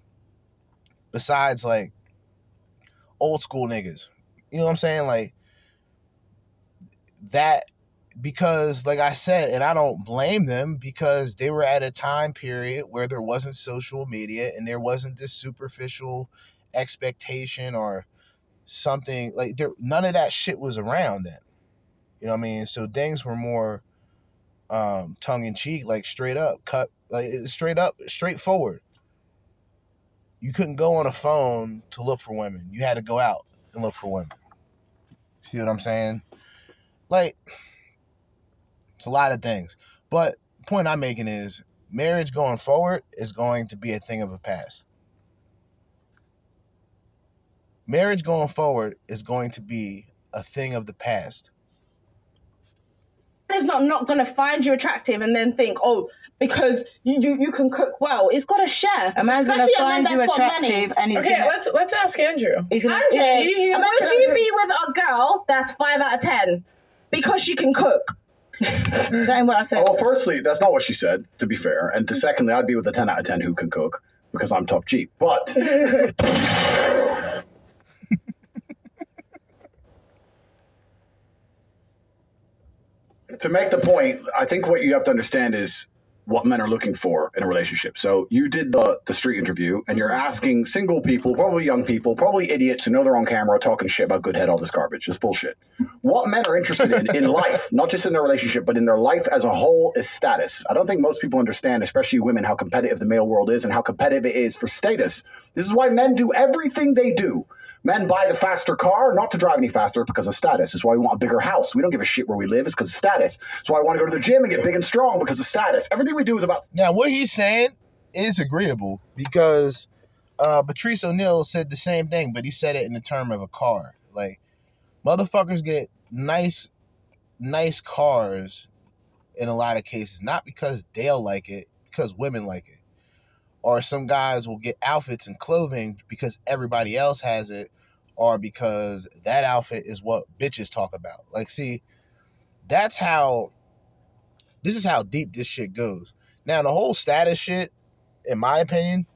besides like old school niggas. You know what I'm saying? Like that. Because, like I said, and I don't blame them, because they were at a time period where there wasn't social media and there wasn't this superficial expectation or something. Like, none of that shit was around then. You know what I mean? So things were more tongue-in-cheek, like straight up, straightforward. You couldn't go on a phone to look for women. You had to go out and look for women. See what I'm saying? Like, it's a lot of things. But the point I'm making is marriage going forward is going to be a thing of the past. Marriage going forward is going to be a thing of the past. It's not going to find you attractive and then think, oh, because you can cook well. It's got a chef. A man's going to find you attractive and he's going to... Okay, let's ask Andrew. Andrew, would you be with a girl that's 5 out of 10 because she can cook? That's what I said. Well, firstly, that's not what she said, to be fair. And secondly, I'd be with a 10 out of 10 who can cook because I'm top cheap. But... to make the point, I think what you have to understand is what men are looking for in a relationship. So you did the street interview, and you're asking single people, probably young people, probably idiots who know they're on camera talking shit about good head, all this garbage, this bullshit. What men are interested in life, not just in their relationship, but in their life as a whole, is status. I don't think most people understand, especially women, how competitive the male world is and how competitive it is for status. This is why men do everything they do. Men buy the faster car, not to drive any faster, because of status. It's why we want a bigger house. We don't give a shit where we live. It's because of status. It's why I want to go to the gym and get big and strong, because of status. Everything we do is about... Now, what he's saying is agreeable, because Patrice O'Neill said the same thing, but he said it in the term of a car. Like, motherfuckers get nice cars in a lot of cases, not because they'll like it, because women like it. Or some guys will get outfits and clothing because everybody else has it, or because that outfit is what bitches talk about. Like, see, this is how deep this shit goes. Now, the whole status shit, in my opinion,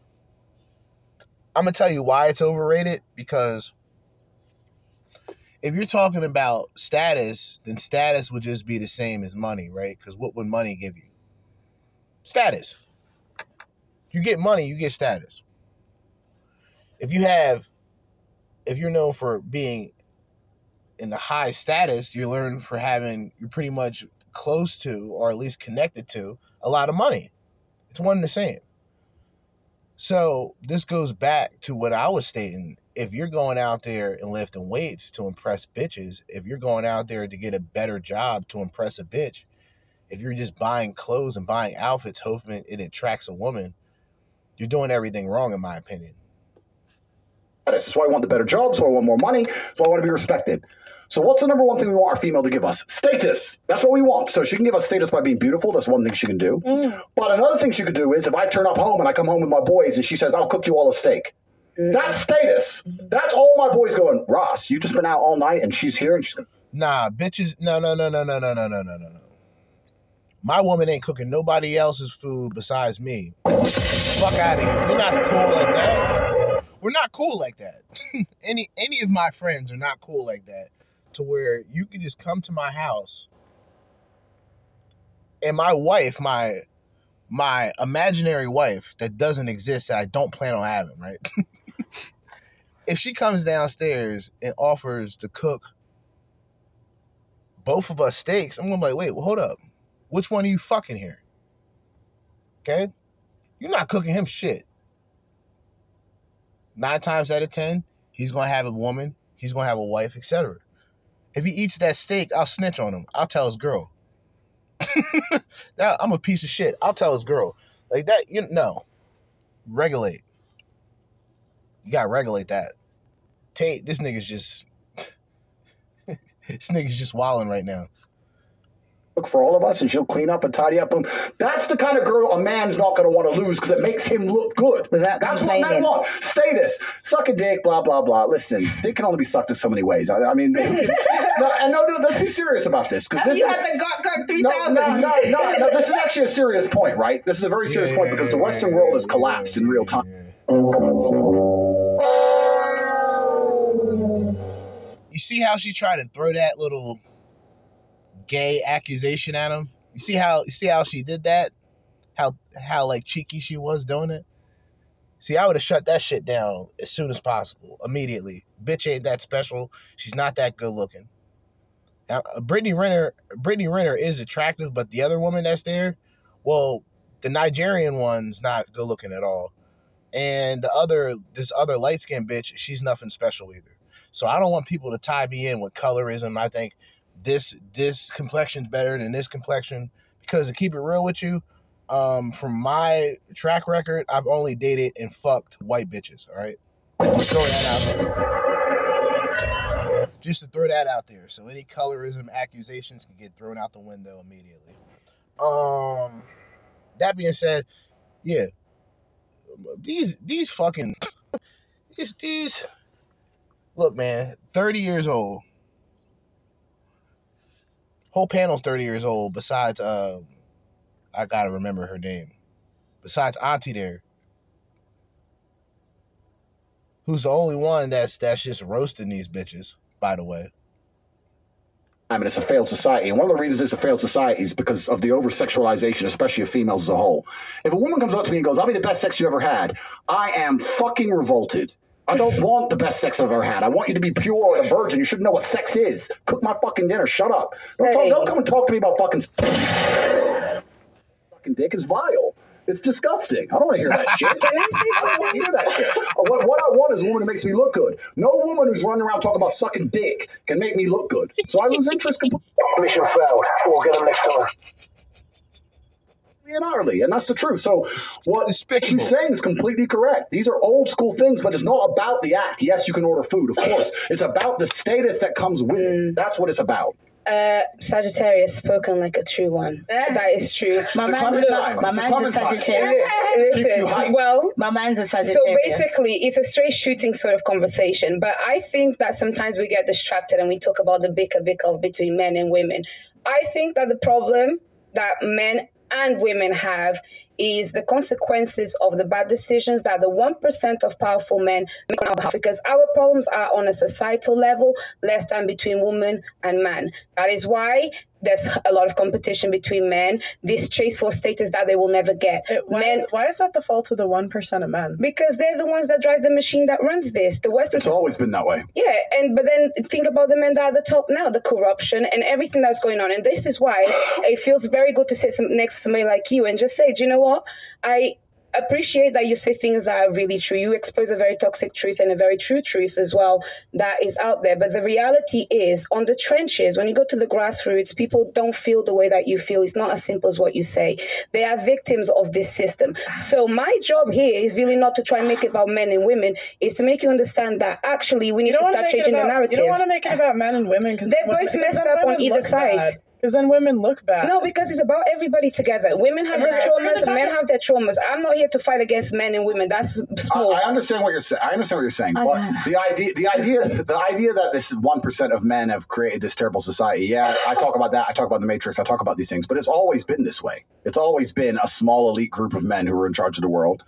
I'm going to tell you why it's overrated, because if you're talking about status, then status would just be the same as money, right? Because what would money give you? Status. You get money, you get status. If you're known for being in the high status, you're pretty much close to, or at least connected to, a lot of money. It's one and the same. So this goes back to what I was stating. If you're going out there and lifting weights to impress bitches, if you're going out there to get a better job to impress a bitch, if you're just buying clothes and buying outfits, hoping it attracts a woman, you're doing everything wrong, in my opinion. That's why I want the better job, so I want more money, so I want to be respected. So what's the number one thing we want our female to give us? Status. That's what we want. So she can give us status by being beautiful. That's one thing she can do. Mm. But another thing she could do is, if I turn up home and I come home with my boys and she says, I'll cook you all a steak. Mm. That's status. That's all my boys going, Ross, you just been out all night and she's here and she's going, nah, bitches. No. My woman ain't cooking nobody else's food besides me. Fuck out of here. We're not cool like that. We're not cool like that. Any of my friends are not cool like that, to where you can just come to my house and my wife, my imaginary wife that doesn't exist, that I don't plan on having, right? If she comes downstairs and offers to cook both of us steaks, I'm going to be like, wait, well, hold up. Which one are you fucking here? Okay? You're not cooking him shit. 9 times out of 10, he's going to have a woman, he's going to have a wife, etc. If he eats that steak, I'll snitch on him. I'll tell his girl. Now, I'm a piece of shit. I'll tell his girl. Like that, no. Regulate. You got to regulate that. Tate, this nigga's just... this nigga's just wilding right now. For all of us, and she'll clean up and tidy up. Boom. That's the kind of girl a man's not going to want to lose, because it makes him look good. That's what men want. Status. Suck a dick, blah, blah, blah. Listen, dick can only be sucked in so many ways. I mean, let's be serious about this. This is actually a serious point, right? This is a very serious point, because the Western world has collapsed in real time. You see how she tried to throw that little... gay accusation at him? You see how she did that? How like cheeky she was doing it? See, I would have shut that shit down as soon as possible, immediately. Bitch ain't that special. She's not that good looking. Now, Brittany Renner is attractive, but the other woman that's there, well, the Nigerian one's not good looking at all, and this other light skinned bitch, she's nothing special either. So I don't want people to tie me in with colorism. I think this complexion's better than this complexion, because to keep it real with you, From my track record, I've only dated and fucked white bitches, all right? Just throw that out there. Just to throw that out there. So any colorism accusations can get thrown out the window immediately. That being said, yeah, these fucking, these, look, man, 30 years old. Whole panel's 30 years old besides, I gotta remember her name. Besides Auntie there, who's the only one that's just roasting these bitches, by the way. I mean, it's a failed society. And one of the reasons it's a failed society is because of the over-sexualization, especially of females as a whole. If a woman comes up to me and goes, I'll be the best sex you ever had, I am fucking revolted. I don't want the best sex I've ever had. I want you to be pure and a virgin. You should know what sex is. Cook my fucking dinner. Shut up. Don't come and talk to me about fucking... fucking dick is vile. It's disgusting. I don't want to hear that shit. I don't want to hear that shit. What I want is a woman that makes me look good. No woman who's running around talking about sucking dick can make me look good. So I lose interest completely. Mission failed. We'll get them next time. And early, and that's the truth. So what she's saying is completely correct. These are old school things, but it's not about the act. Yes, you can order food, of course. It's about the status that comes with it. That's what it's about. Sagittarius spoken like a true one. That is true. My mind's a Sagittarius. Listen, well, my mind's a Sagittarius. So basically, it's a straight shooting sort of conversation. But I think that sometimes we get distracted and we talk about the bicker between men and women. I think that the problem that men and women have is the consequences of the bad decisions that the 1% of powerful men make on our behalf, because our problems are on a societal level, less than between woman and man. That is why there's a lot of competition between men, this chase for status that they will never get. Why is that the fault of the 1% of men? Because they're the ones that drive the machine that runs this. It's always been that way. Yeah, but then think about the men that are at the top now, the corruption and everything that's going on. And this is why it feels very good to sit next to somebody like you and just say, do you know what? I appreciate that you say things that are really true. You expose a very toxic truth and a very true truth as well that is out there. But the reality is, on the trenches, when you go to the grassroots, people don't feel the way that you feel. It's not as simple as what you say. They are victims of this system. So my job here is really not to try and make it about men and women. It's to make you understand that actually we need to start changing the narrative. You don't want to make it about men and women because they're both messed up on either side. Because then women look bad. No, because it's about everybody together. Women have their traumas, men have their traumas. I'm not here to fight against men and women. That's small. I understand what you're saying. But the idea that this 1% of men have created this terrible society. Yeah, I talk about that. I talk about the Matrix. I talk about these things. But it's always been this way. It's always been a small elite group of men who are in charge of the world.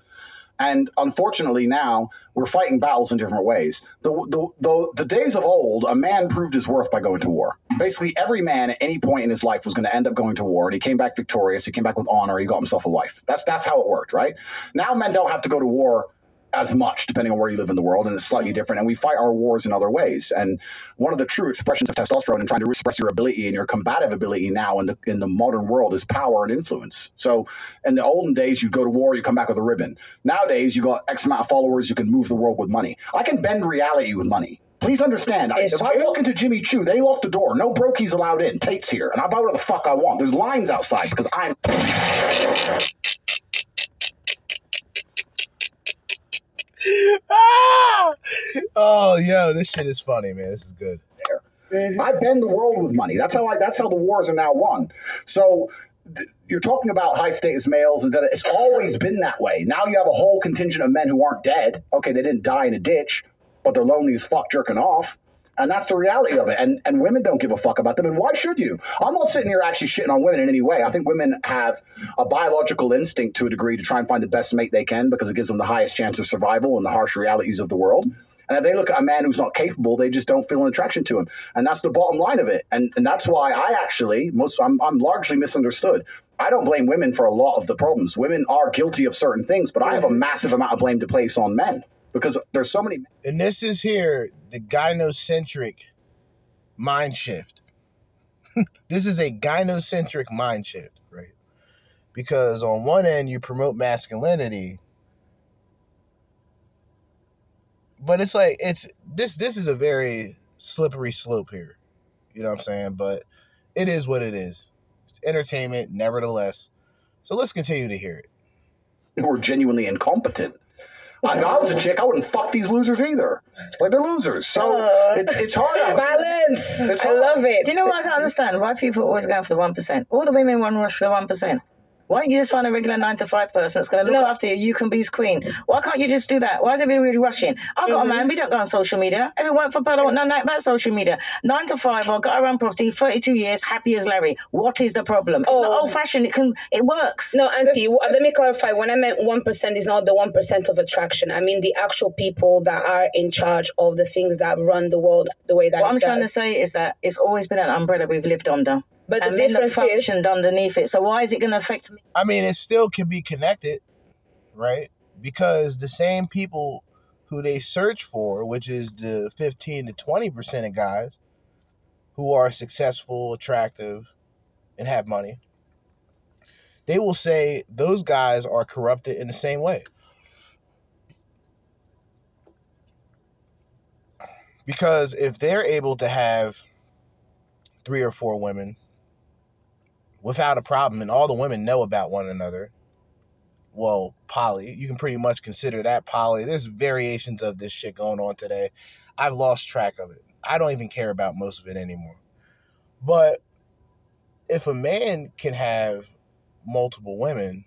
And unfortunately now, we're fighting battles in different ways. The days of old, a man proved his worth by going to war. Basically, every man at any point in his life was going to end up going to war, and he came back victorious, he came back with honor, he got himself a wife. That's how it worked, right? Now men don't have to go to war as much, depending on where you live in the world, and it's slightly different, and we fight our wars in other ways. And one of the true expressions of testosterone and trying to express your ability and your combative ability now in the modern world is power and influence. So in the olden days, you'd go to war, you come back with a ribbon. Nowadays, you got X amount of followers, you can move the world with money. I can bend reality with money. Please understand, I walk into Jimmy Choo, they lock the door. No brokies allowed in. Tate's here. And I buy whatever the fuck I want. There's lines outside because I'm... Ah! Oh, yo, this shit is funny, man. This is good. I bend the world with money. That's how the wars are now won. So you're talking about high status males, and it's always been that way. Now you have a whole contingent of men who aren't dead. Okay, they didn't die in a ditch, but they're lonely as fuck jerking off. And that's the reality of it. And women don't give a fuck about them. And why should you? I'm not sitting here actually shitting on women in any way. I think women have a biological instinct to a degree to try and find the best mate they can because it gives them the highest chance of survival in the harsh realities of the world. And if they look at a man who's not capable, they just don't feel an attraction to him. And that's the bottom line of it. And that's why I'm largely misunderstood. I don't blame women for a lot of the problems. Women are guilty of certain things, but I have a massive amount of blame to place on men. Because there's so many... And this is here, the gynocentric mind shift. This is a gynocentric mind shift, right? Because on one end, you promote masculinity. But it's like, this is a very slippery slope here. You know what I'm saying? But it is what it is. It's entertainment, nevertheless. So let's continue to hear it. Or genuinely incompetent. If I was a chick, I wouldn't fuck these losers either. Like, they're losers. So it's hard. Balance. It's hard. I love it. Do you know what I don't understand? Why people always go for the 1%? All the women want to rush for the 1%. Why don't you just find a regular 9-to-5 person that's going to look after you? You can be his queen. Why can't you just do that? Why is everybody really rushing? I've got a man. We don't go on social media. If we work for Pearl, I want no night about social media. 9-to-5, I've got to run property, 32 years, happy as Larry. What is the problem? It's not old-fashioned. It works. No, Auntie, let me clarify. When I meant 1%, is not the 1% of attraction. I mean the actual people that are in charge of the things that run the world the way that What I'm trying to say is that it's always been an umbrella we've lived under. But the difference functioned underneath it. So why is it going to affect me? I mean, it still can be connected, right? Because the same people who they search for, which is the 15 to 20% of guys who are successful, attractive, and have money, they will say those guys are corrupted in the same way. Because if they're able to have 3 or 4 women without a problem, and all the women know about one another, well, poly, you can pretty much consider that poly. There's variations of this shit going on today. I've lost track of it. I don't even care about most of it anymore. But if a man can have multiple women,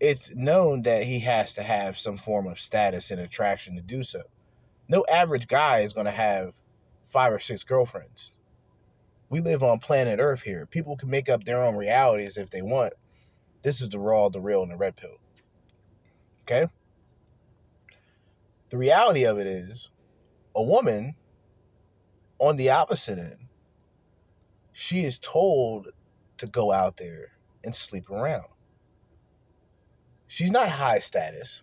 it's known that he has to have some form of status and attraction to do so. No average guy is going to have 5 or 6 girlfriends. We live on planet Earth here. People can make up their own realities if they want. This is the raw, the real, and the red pill. Okay? The reality of it is, a woman, on the opposite end, she is told to go out there and sleep around. She's not high status.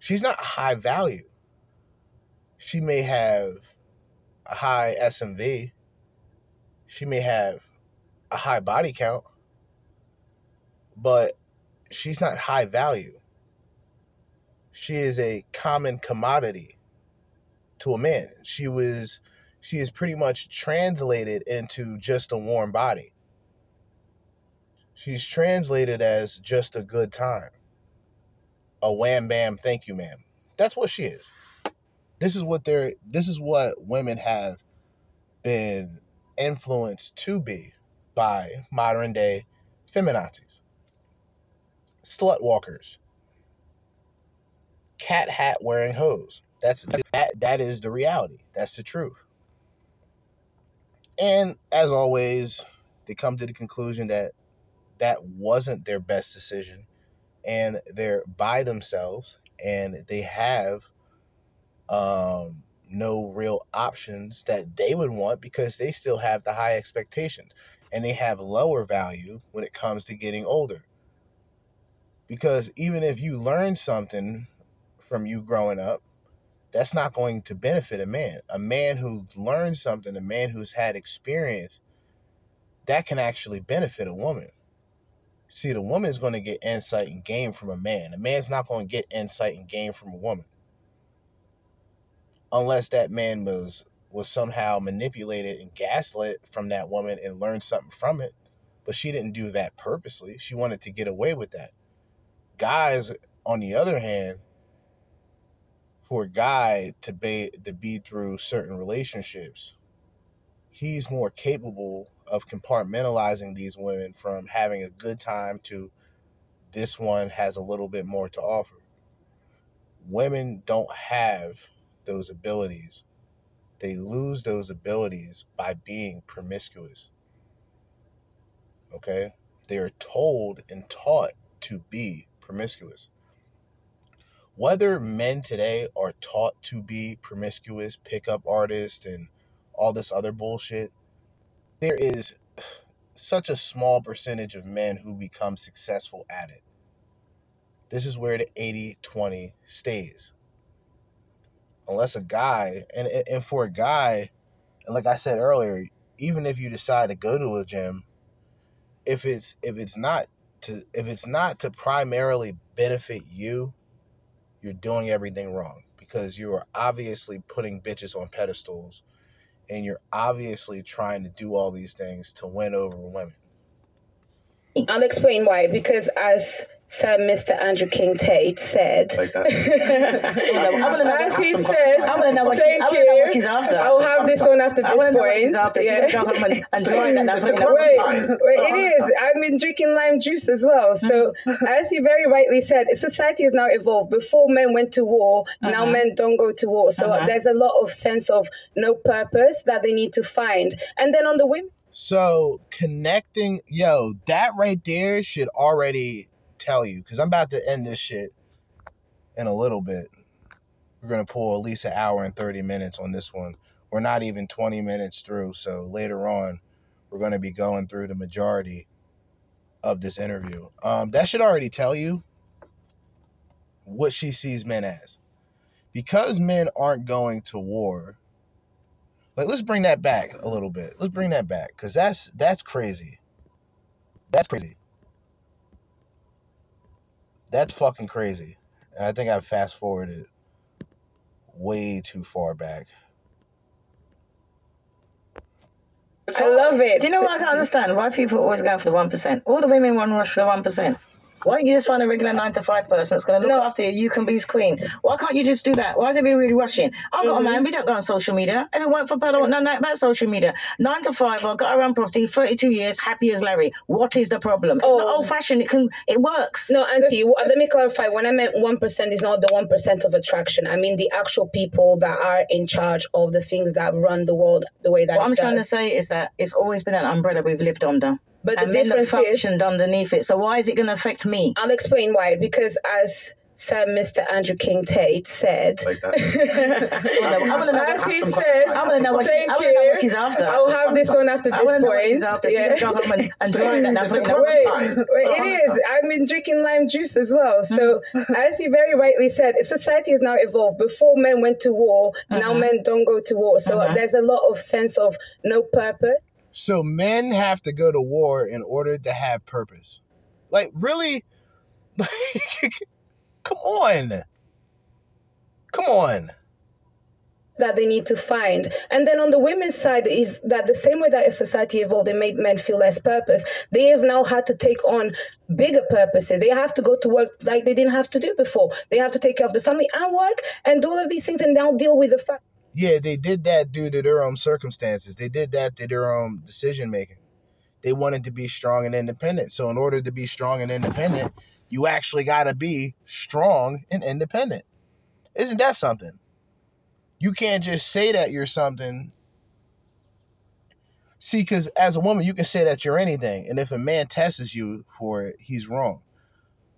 She's not high value. She may have a high SMV. She may have a high body count, but she's not high value. She is a common commodity to a man. She is pretty much translated into just a warm body. She's translated as just a good time. A wham bam, thank you, ma'am. That's what she is. This is what women have been influenced to be by modern day feminazis, slut walkers, cat hat wearing hoes. That is the reality. That's the truth. And as always, they come to the conclusion that wasn't their best decision, and they're by themselves, and they have no real options that they would want because they still have the high expectations, and they have lower value when it comes to getting older. Because even if you learn something from you growing up, that's not going to benefit a man. A man who learns something, a man who's had experience, that can actually benefit a woman. See, the woman's going to get insight and gain from a man. A man's not going to get insight and gain from a woman. Unless that man was somehow manipulated and gaslit from that woman and learned something from it. But she didn't do that purposely. She wanted to get away with that. Guys, on the other hand, for a guy to be through certain relationships, he's more capable of compartmentalizing these women from having a good time to this one has a little bit more to offer. Women don't have those abilities. They lose those abilities by being promiscuous. Okay? They are told and taught to be promiscuous. Whether men today are taught to be promiscuous, pickup artists, and all this other bullshit, there is such a small percentage of men who become successful at it. This is where the 80-20 stays. Unless a guy, and for a guy, and like I said earlier, even if you decide to go to a gym, if it's not to primarily benefit you, you're doing everything wrong, because you are obviously putting bitches on pedestals, and you're obviously trying to do all these things to win over women. I'll explain why, because as Sir Mr. Andrew King Tate said, I want to know what she's after. I'll have this one after this point. It is. I've been drinking lime juice as well. So as you very rightly said, society has now evolved. Before men went to war, now men don't go to war. So there's a lot of sense of no purpose that they need to find. And then on the women. So connecting, that right there should already tell you, because I'm about to end this shit in a little bit. We're going to pull at least an hour and 30 minutes on this one. We're not even 20 minutes through, so later on, we're going to be going through the majority of this interview. That should already tell you what she sees men as. Because men aren't going to war... Like, let's bring that back a little bit. Let's bring that back, because that's crazy. That's crazy. That's fucking crazy. And I think I fast-forwarded way too far back. I love it. Do you know what I don't understand? Why people always go for the 1%? All the women want to rush for the 1%. Why don't you just find a regular 9-to-5 person that's going to look after you? You can be his queen. Why can't you just do that? Why is everybody really rushing? I've got a man. We don't go on social media. If it weren't for Pearl, I want to know about social media. 9-to-5, I've got our own property, 32 years, happy as Larry. What is the problem? It's not old-fashioned. It works. No, Auntie, let me clarify. When I meant 1%, it's not the 1% of attraction. I mean the actual people that are in charge of the things that run the world the way that What I'm trying to say is that it's always been an umbrella we've lived under. But the difference functioned underneath it. So why is it going to affect me? I'll explain why. Because as Sir Mr. Andrew King Tate said, I want to know what she's after. I'll have this one after this point. I want to know what she's after. She's going to go home and join that. It is. I've been drinking lime juice as well. So as you very rightly said, society has now evolved. Before men went to war, now men don't go to war. So there's a lot of sense of no purpose. So men have to go to war in order to have purpose. Like, really? Like, come on. Come on. That they need to find. And then on the women's side is that the same way that society evolved and made men feel less purpose, they have now had to take on bigger purposes. They have to go to work like they didn't have to do before. They have to take care of the family and work and do all of these things and now deal with the fact. Yeah, they did that due to their own circumstances. They did that to their own decision-making. They wanted to be strong and independent. So in order to be strong and independent, you actually got to be strong and independent. Isn't that something? You can't just say that you're something. See, because as a woman, you can say that you're anything. And if a man tests you for it, he's wrong.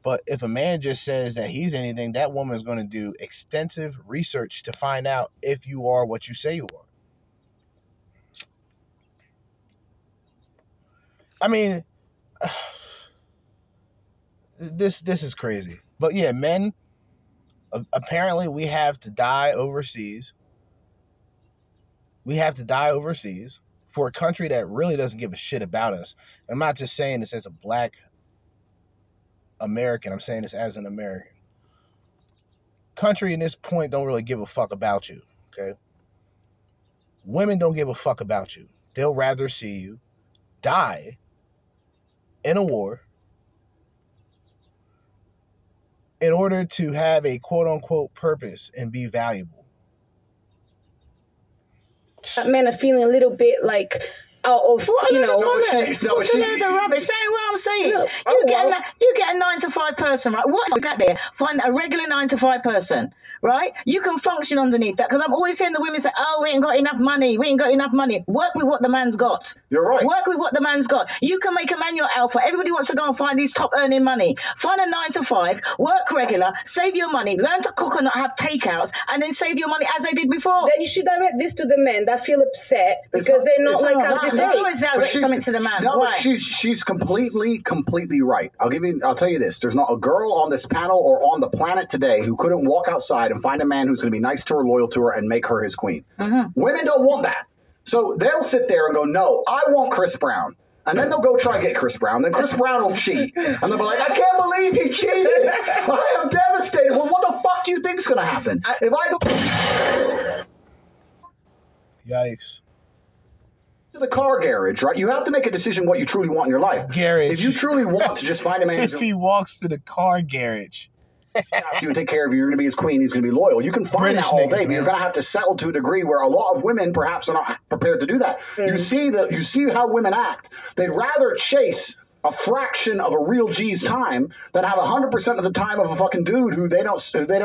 But if a man just says that he's anything, that woman is going to do extensive research to find out if you are what you say you are. I mean, this is crazy. But yeah, men, apparently we have to die overseas. We have to die overseas for a country that really doesn't give a shit about us. And I'm not just saying this as a black American. I'm saying this as an American. Country in this point don't really give a fuck about you, okay? Women don't give a fuck about you. They'll rather see you die in a war in order to have a quote-unquote purpose and be valuable. Men are feeling a little bit like... Rubbish. That ain't what I'm saying. No. You get a 9-to-5 person, right? What you got there? Find a regular 9-to-5 person, right? You can function underneath that, because I'm always hearing the women say, "Oh, we ain't got enough money. We ain't got enough money." Work with what the man's got. You're right. Work with what the man's got. You can make a man your alpha. Everybody wants to go and find these top earning money. Find a 9-to-5, work regular, save your money, learn to cook and not have takeouts, and then save your money as they did before. Then you should direct this to the men that feel upset because they're not like Andrew. There's always something to the man. No, why? She's completely right. I'll tell you this. There's not a girl on this panel or on the planet today who couldn't walk outside and find a man who's going to be nice to her, loyal to her, and make her his queen. Mm-hmm. Women don't want that. So they'll sit there and go, "No, I want Chris Brown." And then they'll go try and get Chris Brown. Then Chris Brown will cheat. And they'll be like, "I can't believe he cheated. I am devastated." Well, what the fuck do you think's going to happen? Yikes. to the car garage, right? You have to make a decision what you truly want in your life. Garage. If you truly want to just find a man who's... If he walks to the car garage. You take care of you. You're going to be his queen. He's going to be loyal. You can find that all day, but you're going to have to settle to a degree where a lot of women perhaps are not prepared to do that. Mm. You see how women act. They'd rather chase a fraction of a real G's time than have 100% of the time of a fucking dude who they don't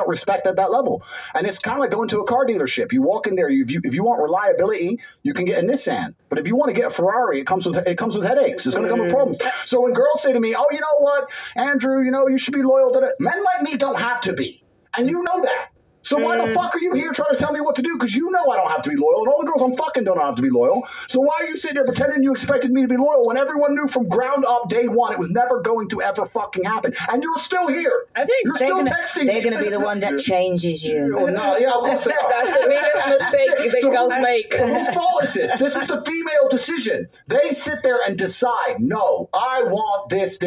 respect at that level. And it's kind of like going to a car dealership. You walk in there. If you want reliability, you can get a Nissan. But if you want to get a Ferrari, it comes with headaches. It's going to come with problems. So when girls say to me, "Oh, you know what, Andrew? You know you should be loyal," men like me don't have to be, and you know that. So why the fuck are you here trying to tell me what to do? Because you know I don't have to be loyal, and all the girls I'm fucking don't have to be loyal. So why are you sitting there pretending you expected me to be loyal when everyone knew from ground up day one it was never going to ever fucking happen? And you're still here. I think you're still texting. They're going to be the one that changes you. Well, no, yeah, of course they are. That's the biggest mistake that girls make. Whose fault is this? This is the female decision. They sit there and decide, no, I want this.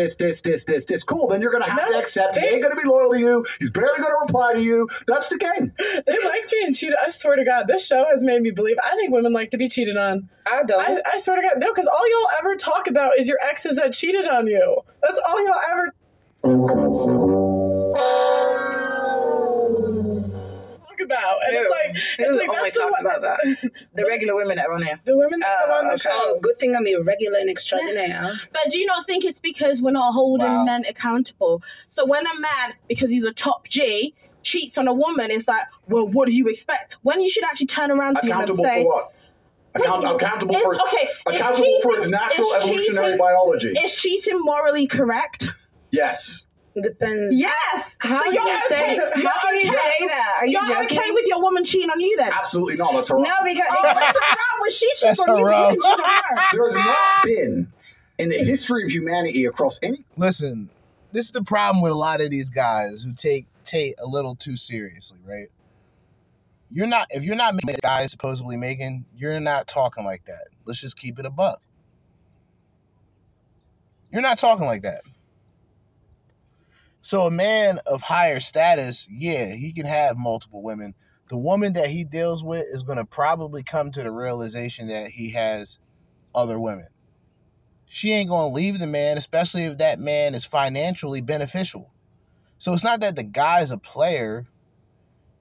Cool, then you're going to have to accept he ain't going to be loyal to you. He's barely going to reply to you. That's the they like being cheated. I swear to God, this show has made me believe. I think women like to be cheated on. I don't. I swear to God, no, because all y'all ever talk about is your exes that cheated on you. That's all y'all ever. About and it's like only that's talks about that. The regular women that are on here. The women that are on the show. Oh, good thing I'm irregular and extraordinary. Yeah. But do you not think it's because we're not holding men accountable? So when a man, because he's a top G, cheats on a woman, it's like, well, what do you expect? When you should actually turn around to him and say, for what? Accountable for his natural evolutionary biology. Is cheating morally correct? Yes. Depends. Yes. How can you say that? Are you joking? Okay with your woman cheating on you then? Absolutely not. That's her wrong. No, because that's her wrong. When she cheats on you, you can cheat on her. There has not been in the history of humanity across any. Listen, this is the problem with a lot of these guys who take Tate a little too seriously, right? If you're not making the guy supposedly making, you're not talking like that. Let's just keep it a buck. You're not talking like that. So a man of higher status, yeah, he can have multiple women. The woman that he deals with is going to probably come to the realization that he has other women. She ain't going to leave the man, especially if that man is financially beneficial. So it's not that the guy's a player,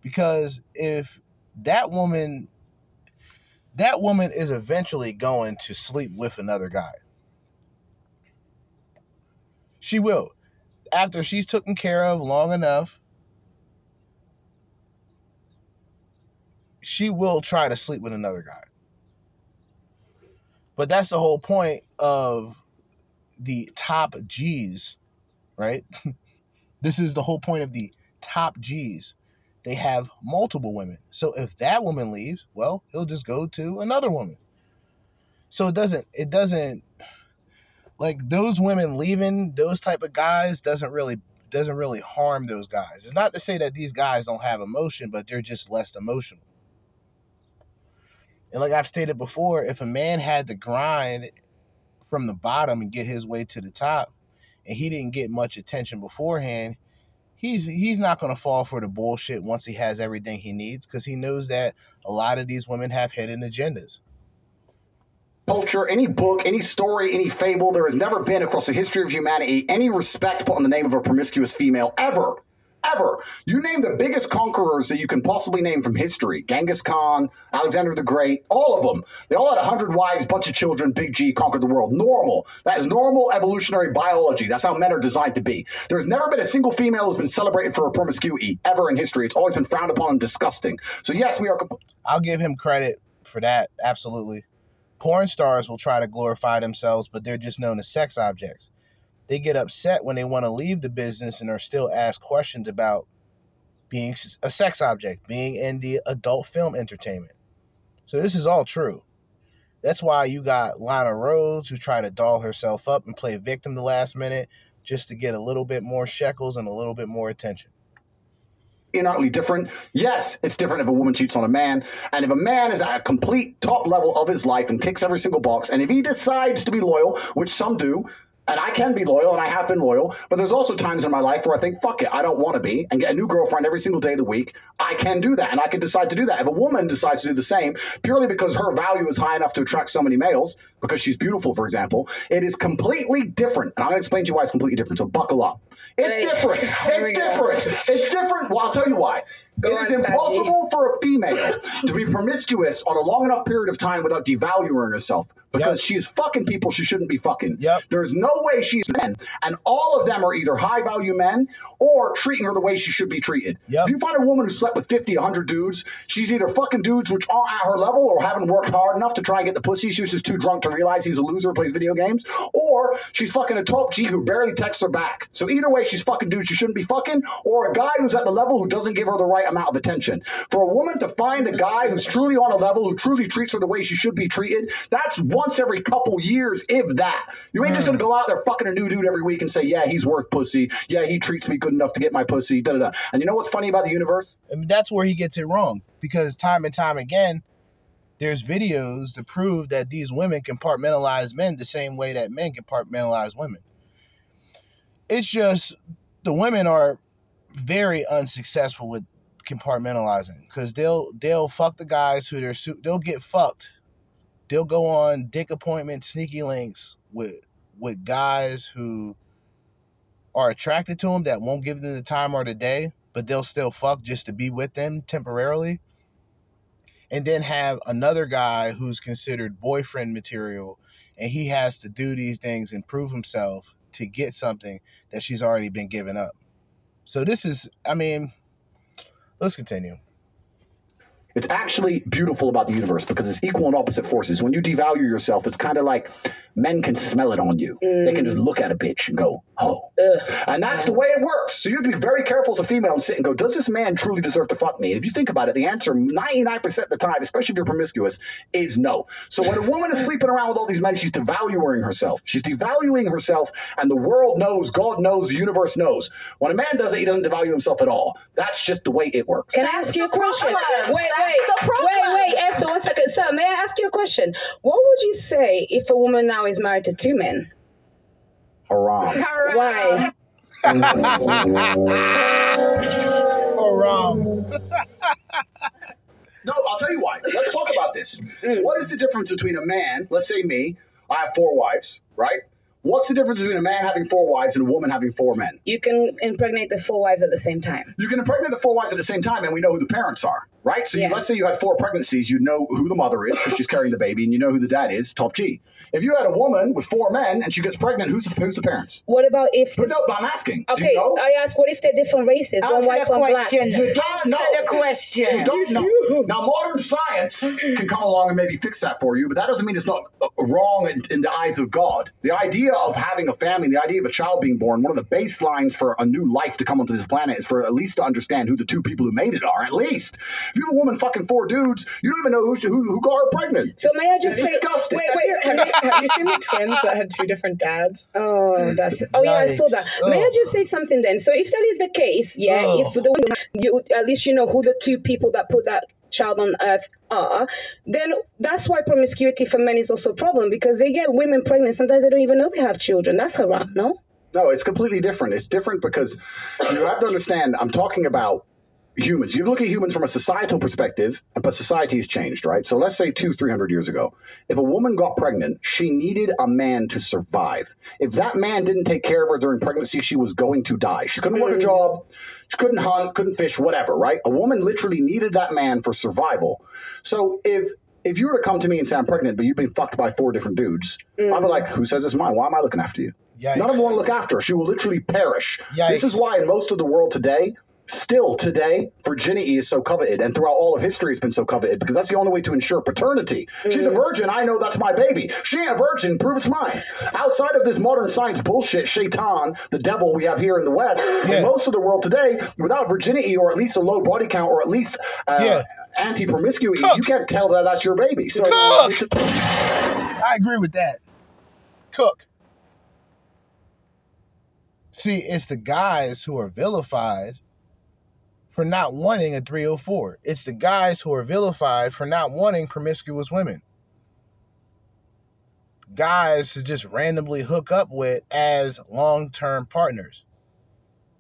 because if that woman is eventually going to sleep with another guy. She will. After she's taken care of long enough, she will try to sleep with another guy. But that's the whole point of the top G's, right? This is the whole point of the top G's. They have multiple women. So if that woman leaves, well, he'll just go to another woman. So it doesn't like those women leaving those type of guys doesn't really harm those guys. It's not to say that these guys don't have emotion, but they're just less emotional. And like I've stated before, if a man had to grind from the bottom and get his way to the top, and he didn't get much attention beforehand, he's not going to fall for the bullshit once he has everything he needs, because he knows that a lot of these women have hidden agendas. Culture, any book, any story, any fable, there has never been across the history of humanity any respect put on the name of a promiscuous female ever. Ever. You name the biggest conquerors that you can possibly name from history. Genghis Khan, Alexander the Great, all of them. They all had 100 wives, bunch of children, big G, conquered the world. Normal. That is normal evolutionary biology. That's how men are designed to be. There's never been a single female who's been celebrated for her promiscuity ever in history. It's always been frowned upon and disgusting. So yes, we are... I'll give him credit for that. Absolutely. Porn stars will try to glorify themselves, but they're just known as sex objects. They get upset when they want to leave the business and are still asked questions about being a sex object, being in the adult film entertainment. So this is all true. That's why you got Lana Rhoades, who tried to doll herself up and play victim the last minute just to get a little bit more shekels and a little bit more attention. Inherently different. Yes, it's different if a woman cheats on a man. And if a man is at a complete top level of his life and ticks every single box, and if he decides to be loyal, which some do, And I can be loyal, and I have been loyal, but there's also times in my life where I think, fuck it, I don't want to be, and get a new girlfriend every single day of the week. I can do that, and I can decide to do that. If a woman decides to do the same, purely because her value is high enough to attract so many males, because she's beautiful, for example, it is completely different. And I'm going to explain to you why it's completely different, so buckle up. It's different. It's different. It's different. Well, I'll tell you why. It is impossible for a female to be promiscuous on a long enough period of time without devaluing herself. Because she is fucking people she shouldn't be fucking. There's no way she's men. And all of them are either high-value men or treating her the way she should be treated. If you find a woman who slept with 50, 100 dudes, she's either fucking dudes which aren't at her level or haven't worked hard enough to try and get the pussy. She was just too drunk to realize he's a loser, plays video games. Or she's fucking a top G who barely texts her back. So either way, she's fucking dudes she shouldn't be fucking or a guy who's at the level who doesn't give her the right amount of attention. For a woman to find a guy who's truly on a level, who truly treats her the way she should be treated, that's once every couple years, if that. You ain't just gonna go out there fucking a new dude every week and say, yeah, he's worth pussy. Yeah, he treats me good enough to get my pussy. Da da da. And you know what's funny about the universe? I mean, that's where he gets it wrong, because time and time again, there's videos to prove that these women compartmentalize men the same way that men compartmentalize women. It's just the women are very unsuccessful with compartmentalizing, because they'll fuck the guys who they'll get fucked. They'll go on dick appointments, sneaky links with guys who are attracted to them that won't give them the time or the day, but they'll still fuck just to be with them temporarily. And then have another guy who's considered boyfriend material, and he has to do these things and prove himself to get something that she's already been given up. So this is, I mean, let's continue. It's actually beautiful about the universe because it's equal and opposite forces. When you devalue yourself, it's kind of like men can smell it on you. They can just look at a bitch and go, oh. And that's the way it works. So you have to be very careful as a female and sit and go, does this man truly deserve to fuck me? And if you think about it, the answer 99% of the time, especially if you're promiscuous, is no. So when a woman is sleeping around with all these men, she's devaluing herself. She's devaluing herself, and the world knows, God knows, the universe knows. When a man does it, he doesn't devalue himself at all. That's just the way it works. Can I ask you a question? Wait, Esther, 1 second. Sir, may I ask you a question? What would you say if a woman now is married to two men? Haram. Why? Haram. No, I'll tell you why. Let's talk about this. What is the difference between a man, let's say me, I have 4 wives, right? What's the difference between a man having 4 wives and a woman having 4 men? You can impregnate the 4 wives at the same time. You can impregnate the 4 wives at the same time, and we know who the parents are, right? So let's say you had 4 pregnancies. You know who the mother is because she's carrying the baby, and you know who the dad is, top G. If you had a woman with 4 men and she gets pregnant, who's the parents? What about if... But no, I'm asking. Okay, you know? I ask, what if they're different races? One white, one black. Answer the question. You don't know. Now, modern science can come along and maybe fix that for you, but that doesn't mean it's not wrong in the eyes of God. The idea of having a family, the idea of a child being born, one of the baselines for a new life to come onto this planet is for at least to understand who the 2 people who made it are, at least. If you have a woman fucking 4 dudes, you don't even know who got her pregnant. So may I just say... Disgusting. Wait. Have you seen the twins that had 2 different dads? Oh, that's... Oh, nice. Yeah, I saw that. May I just say something then? So if that is the case, if the woman, you at least you know who the 2 people that put that child on earth are, then that's why promiscuity for men is also a problem, because they get women pregnant. Sometimes they don't even know they have children. That's haram, no? No, it's completely different. It's different because you have to understand, I'm talking about humans. You look at humans from a societal perspective, but society has changed, right? So let's say 200-300 years ago, if a woman got pregnant, she needed a man to survive. If that man didn't take care of her during pregnancy, she was going to die. She couldn't work a job. She couldn't hunt, couldn't fish, whatever, right? A woman literally needed that man for survival. So if you were to come to me and say, I'm pregnant, but you've been fucked by 4 different dudes, I'd be like, who says it's mine? Why am I looking after you? Yikes. None of them want to look after her. She will literally perish. Yikes. This is why in most of the world today, still today, virginity is so coveted, and throughout all of history it's been so coveted, because that's the only way to ensure paternity. She's a virgin, I know that's my baby. She ain't a virgin, prove it's mine. Outside of this modern science bullshit, Shaitan, the devil we have here in the West, in most of the world today, without virginity or at least a low body count or at least anti-promiscuity, you can't tell that that's your baby. So I agree with that. See, it's the guys who are vilified for not wanting a 304. It's the guys who are vilified for not wanting promiscuous women. guys to just randomly hook up with as long-term partners.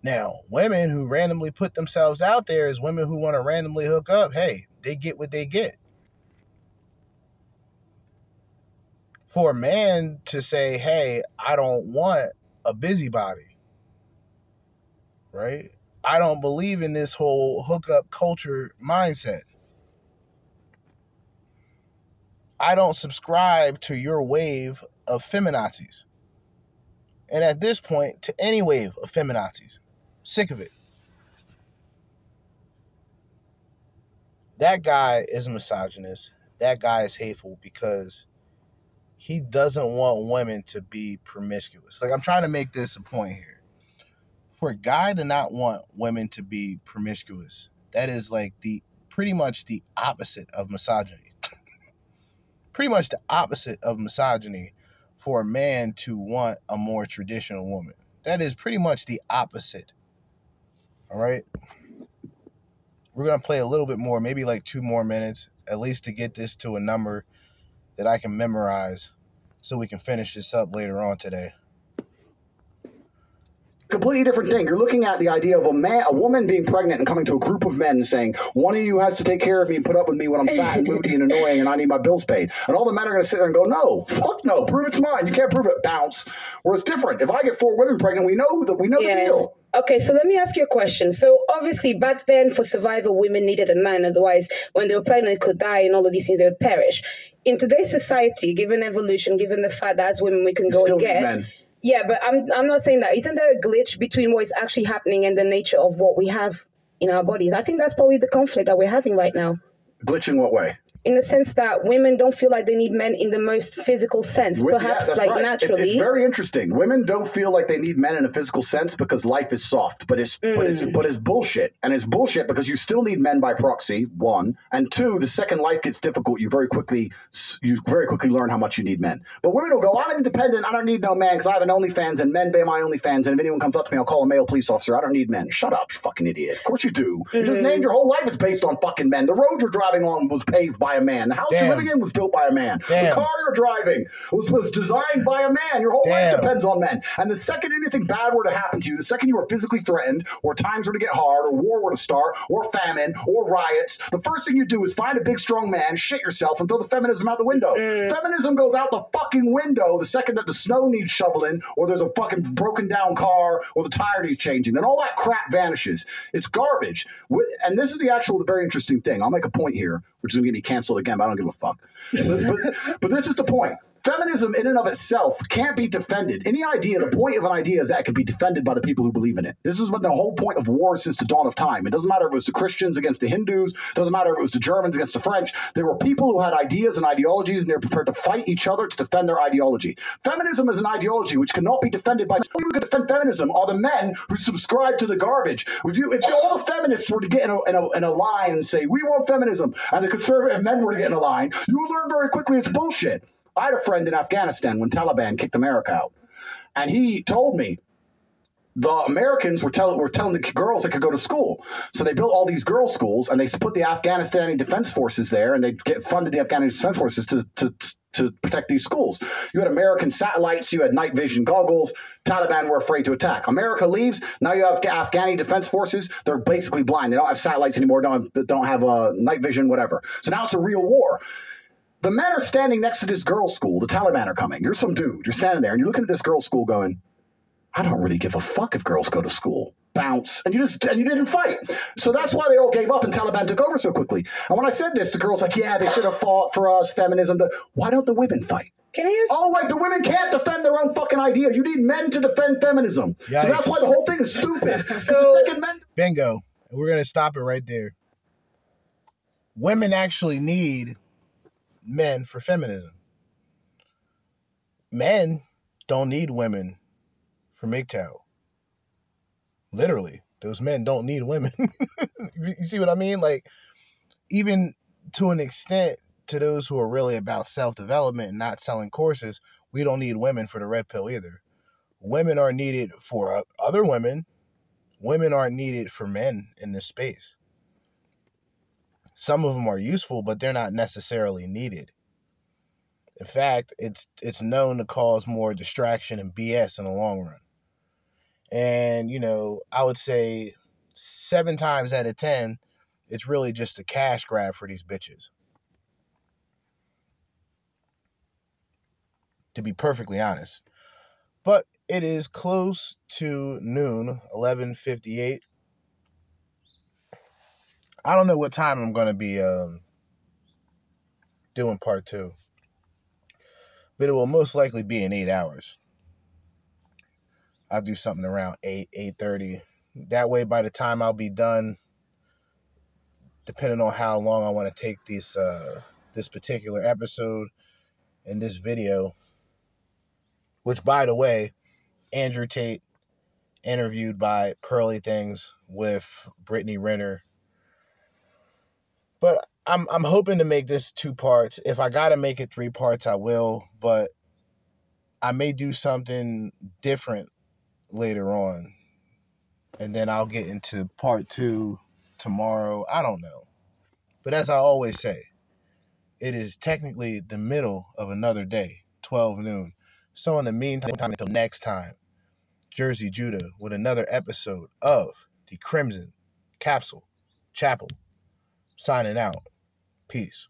Now, women who randomly put themselves out there as women who want to randomly hook up, hey, they get what they get. For a man to say, hey, I don't want a busybody, right? I don't believe in this whole hookup culture mindset. I don't subscribe to your wave of feminazis. And at this point, to any wave of feminazis. Sick of it. That guy is a misogynist. That guy is hateful because he doesn't want women to be promiscuous. Like, I'm trying to make this a point here. For a guy to not want women to be promiscuous, that is like pretty much the opposite of misogyny. Pretty much the opposite of misogyny for a man to want a more traditional woman. That is pretty much the opposite. All right. We're going to play a little bit more, maybe like 2 more minutes, at least to get this to a number that I can memorize so we can finish this up later on today. Completely different thing. You're looking at the idea of a woman being pregnant and coming to a group of men saying, one of you has to take care of me and put up with me when I'm fat and moody and annoying and I need my bills paid. And all the men are going to sit there and go, no, fuck no, prove it's mine. You can't prove it. Bounce. Where it's different. If I get 4 women pregnant, we know yeah. The deal. Okay, so let me ask you a question. So obviously back then for survival, women needed a man. Otherwise, when they were pregnant, they could die and all of these things, they would perish. In today's society, given evolution, given the fact that as women we can go and get... Men. Yeah, but I'm not saying that. Isn't there a glitch between what is actually happening and the nature of what we have in our bodies? I think that's probably the conflict that we're having right now. Glitch in what way? In the sense that women don't feel like they need men in the most physical sense, perhaps yeah, like right. Naturally. It's very interesting. Women don't feel like they need men in a physical sense because life is soft, but it's bullshit. And it's bullshit because you still need men by proxy, 1. And 2, the second life gets difficult, you very quickly learn how much you need men. But women will go, I'm independent, I don't need no man because I have an OnlyFans and men pay my OnlyFans. And if anyone comes up to me, I'll call a male police officer. I don't need men. Shut up, you fucking idiot. Of course you do. Mm-hmm. You just named your whole life is based on fucking men. The road you're driving on was paved by a man. The house you're living in was built by a man. Damn. The car you're driving was designed by a man. Your whole life depends on men. And the second anything bad were to happen to you, the second you were physically threatened, or times were to get hard, or war were to start, or famine, or riots, the first thing you do is find a big strong man, shit yourself, and throw the feminism out the window. Feminism goes out the fucking window the second that the snow needs shoveling, or there's a fucking broken down car, or the tire needs changing. Then all that crap vanishes. It's garbage. And this is the very interesting thing. I'll make a point here, which is going to get me canceled again, but I don't give a fuck. But this is the point. Feminism in and of itself can't be defended. The point of an idea is that it can be defended by the people who believe in it. This is what the whole point of war since the dawn of time. It doesn't matter if it was the Christians against the Hindus. It doesn't matter if it was the Germans against the French. There were people who had ideas and ideologies, and they were prepared to fight each other to defend their ideology. Feminism is an ideology which cannot be defended by... The people who can defend feminism are the men who subscribe to the garbage. If all the feminists were to get in a line and say, we want feminism, and the conservative men were to get in a line, you would learn very quickly it's bullshit. I had a friend in Afghanistan when Taliban kicked America out, and he told me the Americans were telling the girls they could go to school. So they built all these girls' schools, and they put the Afghanistani Defense Forces there, and they funded the Afghanistan Defense Forces to protect these schools. You had American satellites, you had night vision goggles. Taliban were afraid to attack. America leaves. Now you have Afghani defense forces. They're basically blind. They don't have satellites anymore. Don't have night vision, whatever. So now it's a real war. The men are standing next to this girls' school. The Taliban are coming. You're some dude. You're standing there, and you're looking at this girls' school going, I don't really give a fuck if girls go to school. Bounce. And you didn't fight. So that's why they all gave up and Taliban took over so quickly. And when I said this, the girls like, yeah, they should have fought for us, feminism. Why don't the women fight? The women can't defend their own fucking idea. You need men to defend feminism. Yikes. So that's why the whole thing is stupid. Bingo. We're going to stop it right there. Women actually need... men for feminism. Men don't need women for MGTOW. Literally, those men don't need women. You see what I mean? Like, even to an extent, to those who are really about self-development and not selling courses, we don't need women for the red pill either. Women are needed for other women. Women aren't needed for men in this space. Some of them are useful, but they're not necessarily needed. In fact, it's known to cause more distraction and BS in the long run. And, you know, I would say 7 times out of 10, it's really just a cash grab for these bitches. To be perfectly honest. But it is close to noon, 11:58. I don't know what time I'm going to be doing part 2. But it will most likely be in 8 hours. I'll do something around 8, 8:30. That way, by the time I'll be done, depending on how long I want to take this particular episode and this video, which, by the way, Andrew Tate interviewed by Pearly Things with Brittany Renner. But I'm hoping to make this 2 parts. If I got to make it 3 parts, I will. But I may do something different later on. And then I'll get into part 2 tomorrow. I don't know. But as I always say, it is technically the middle of another day, 12 noon. So in the meantime, until next time, Jersey Judah with another episode of the Crimson Capsule Chapel. Signing out. Peace.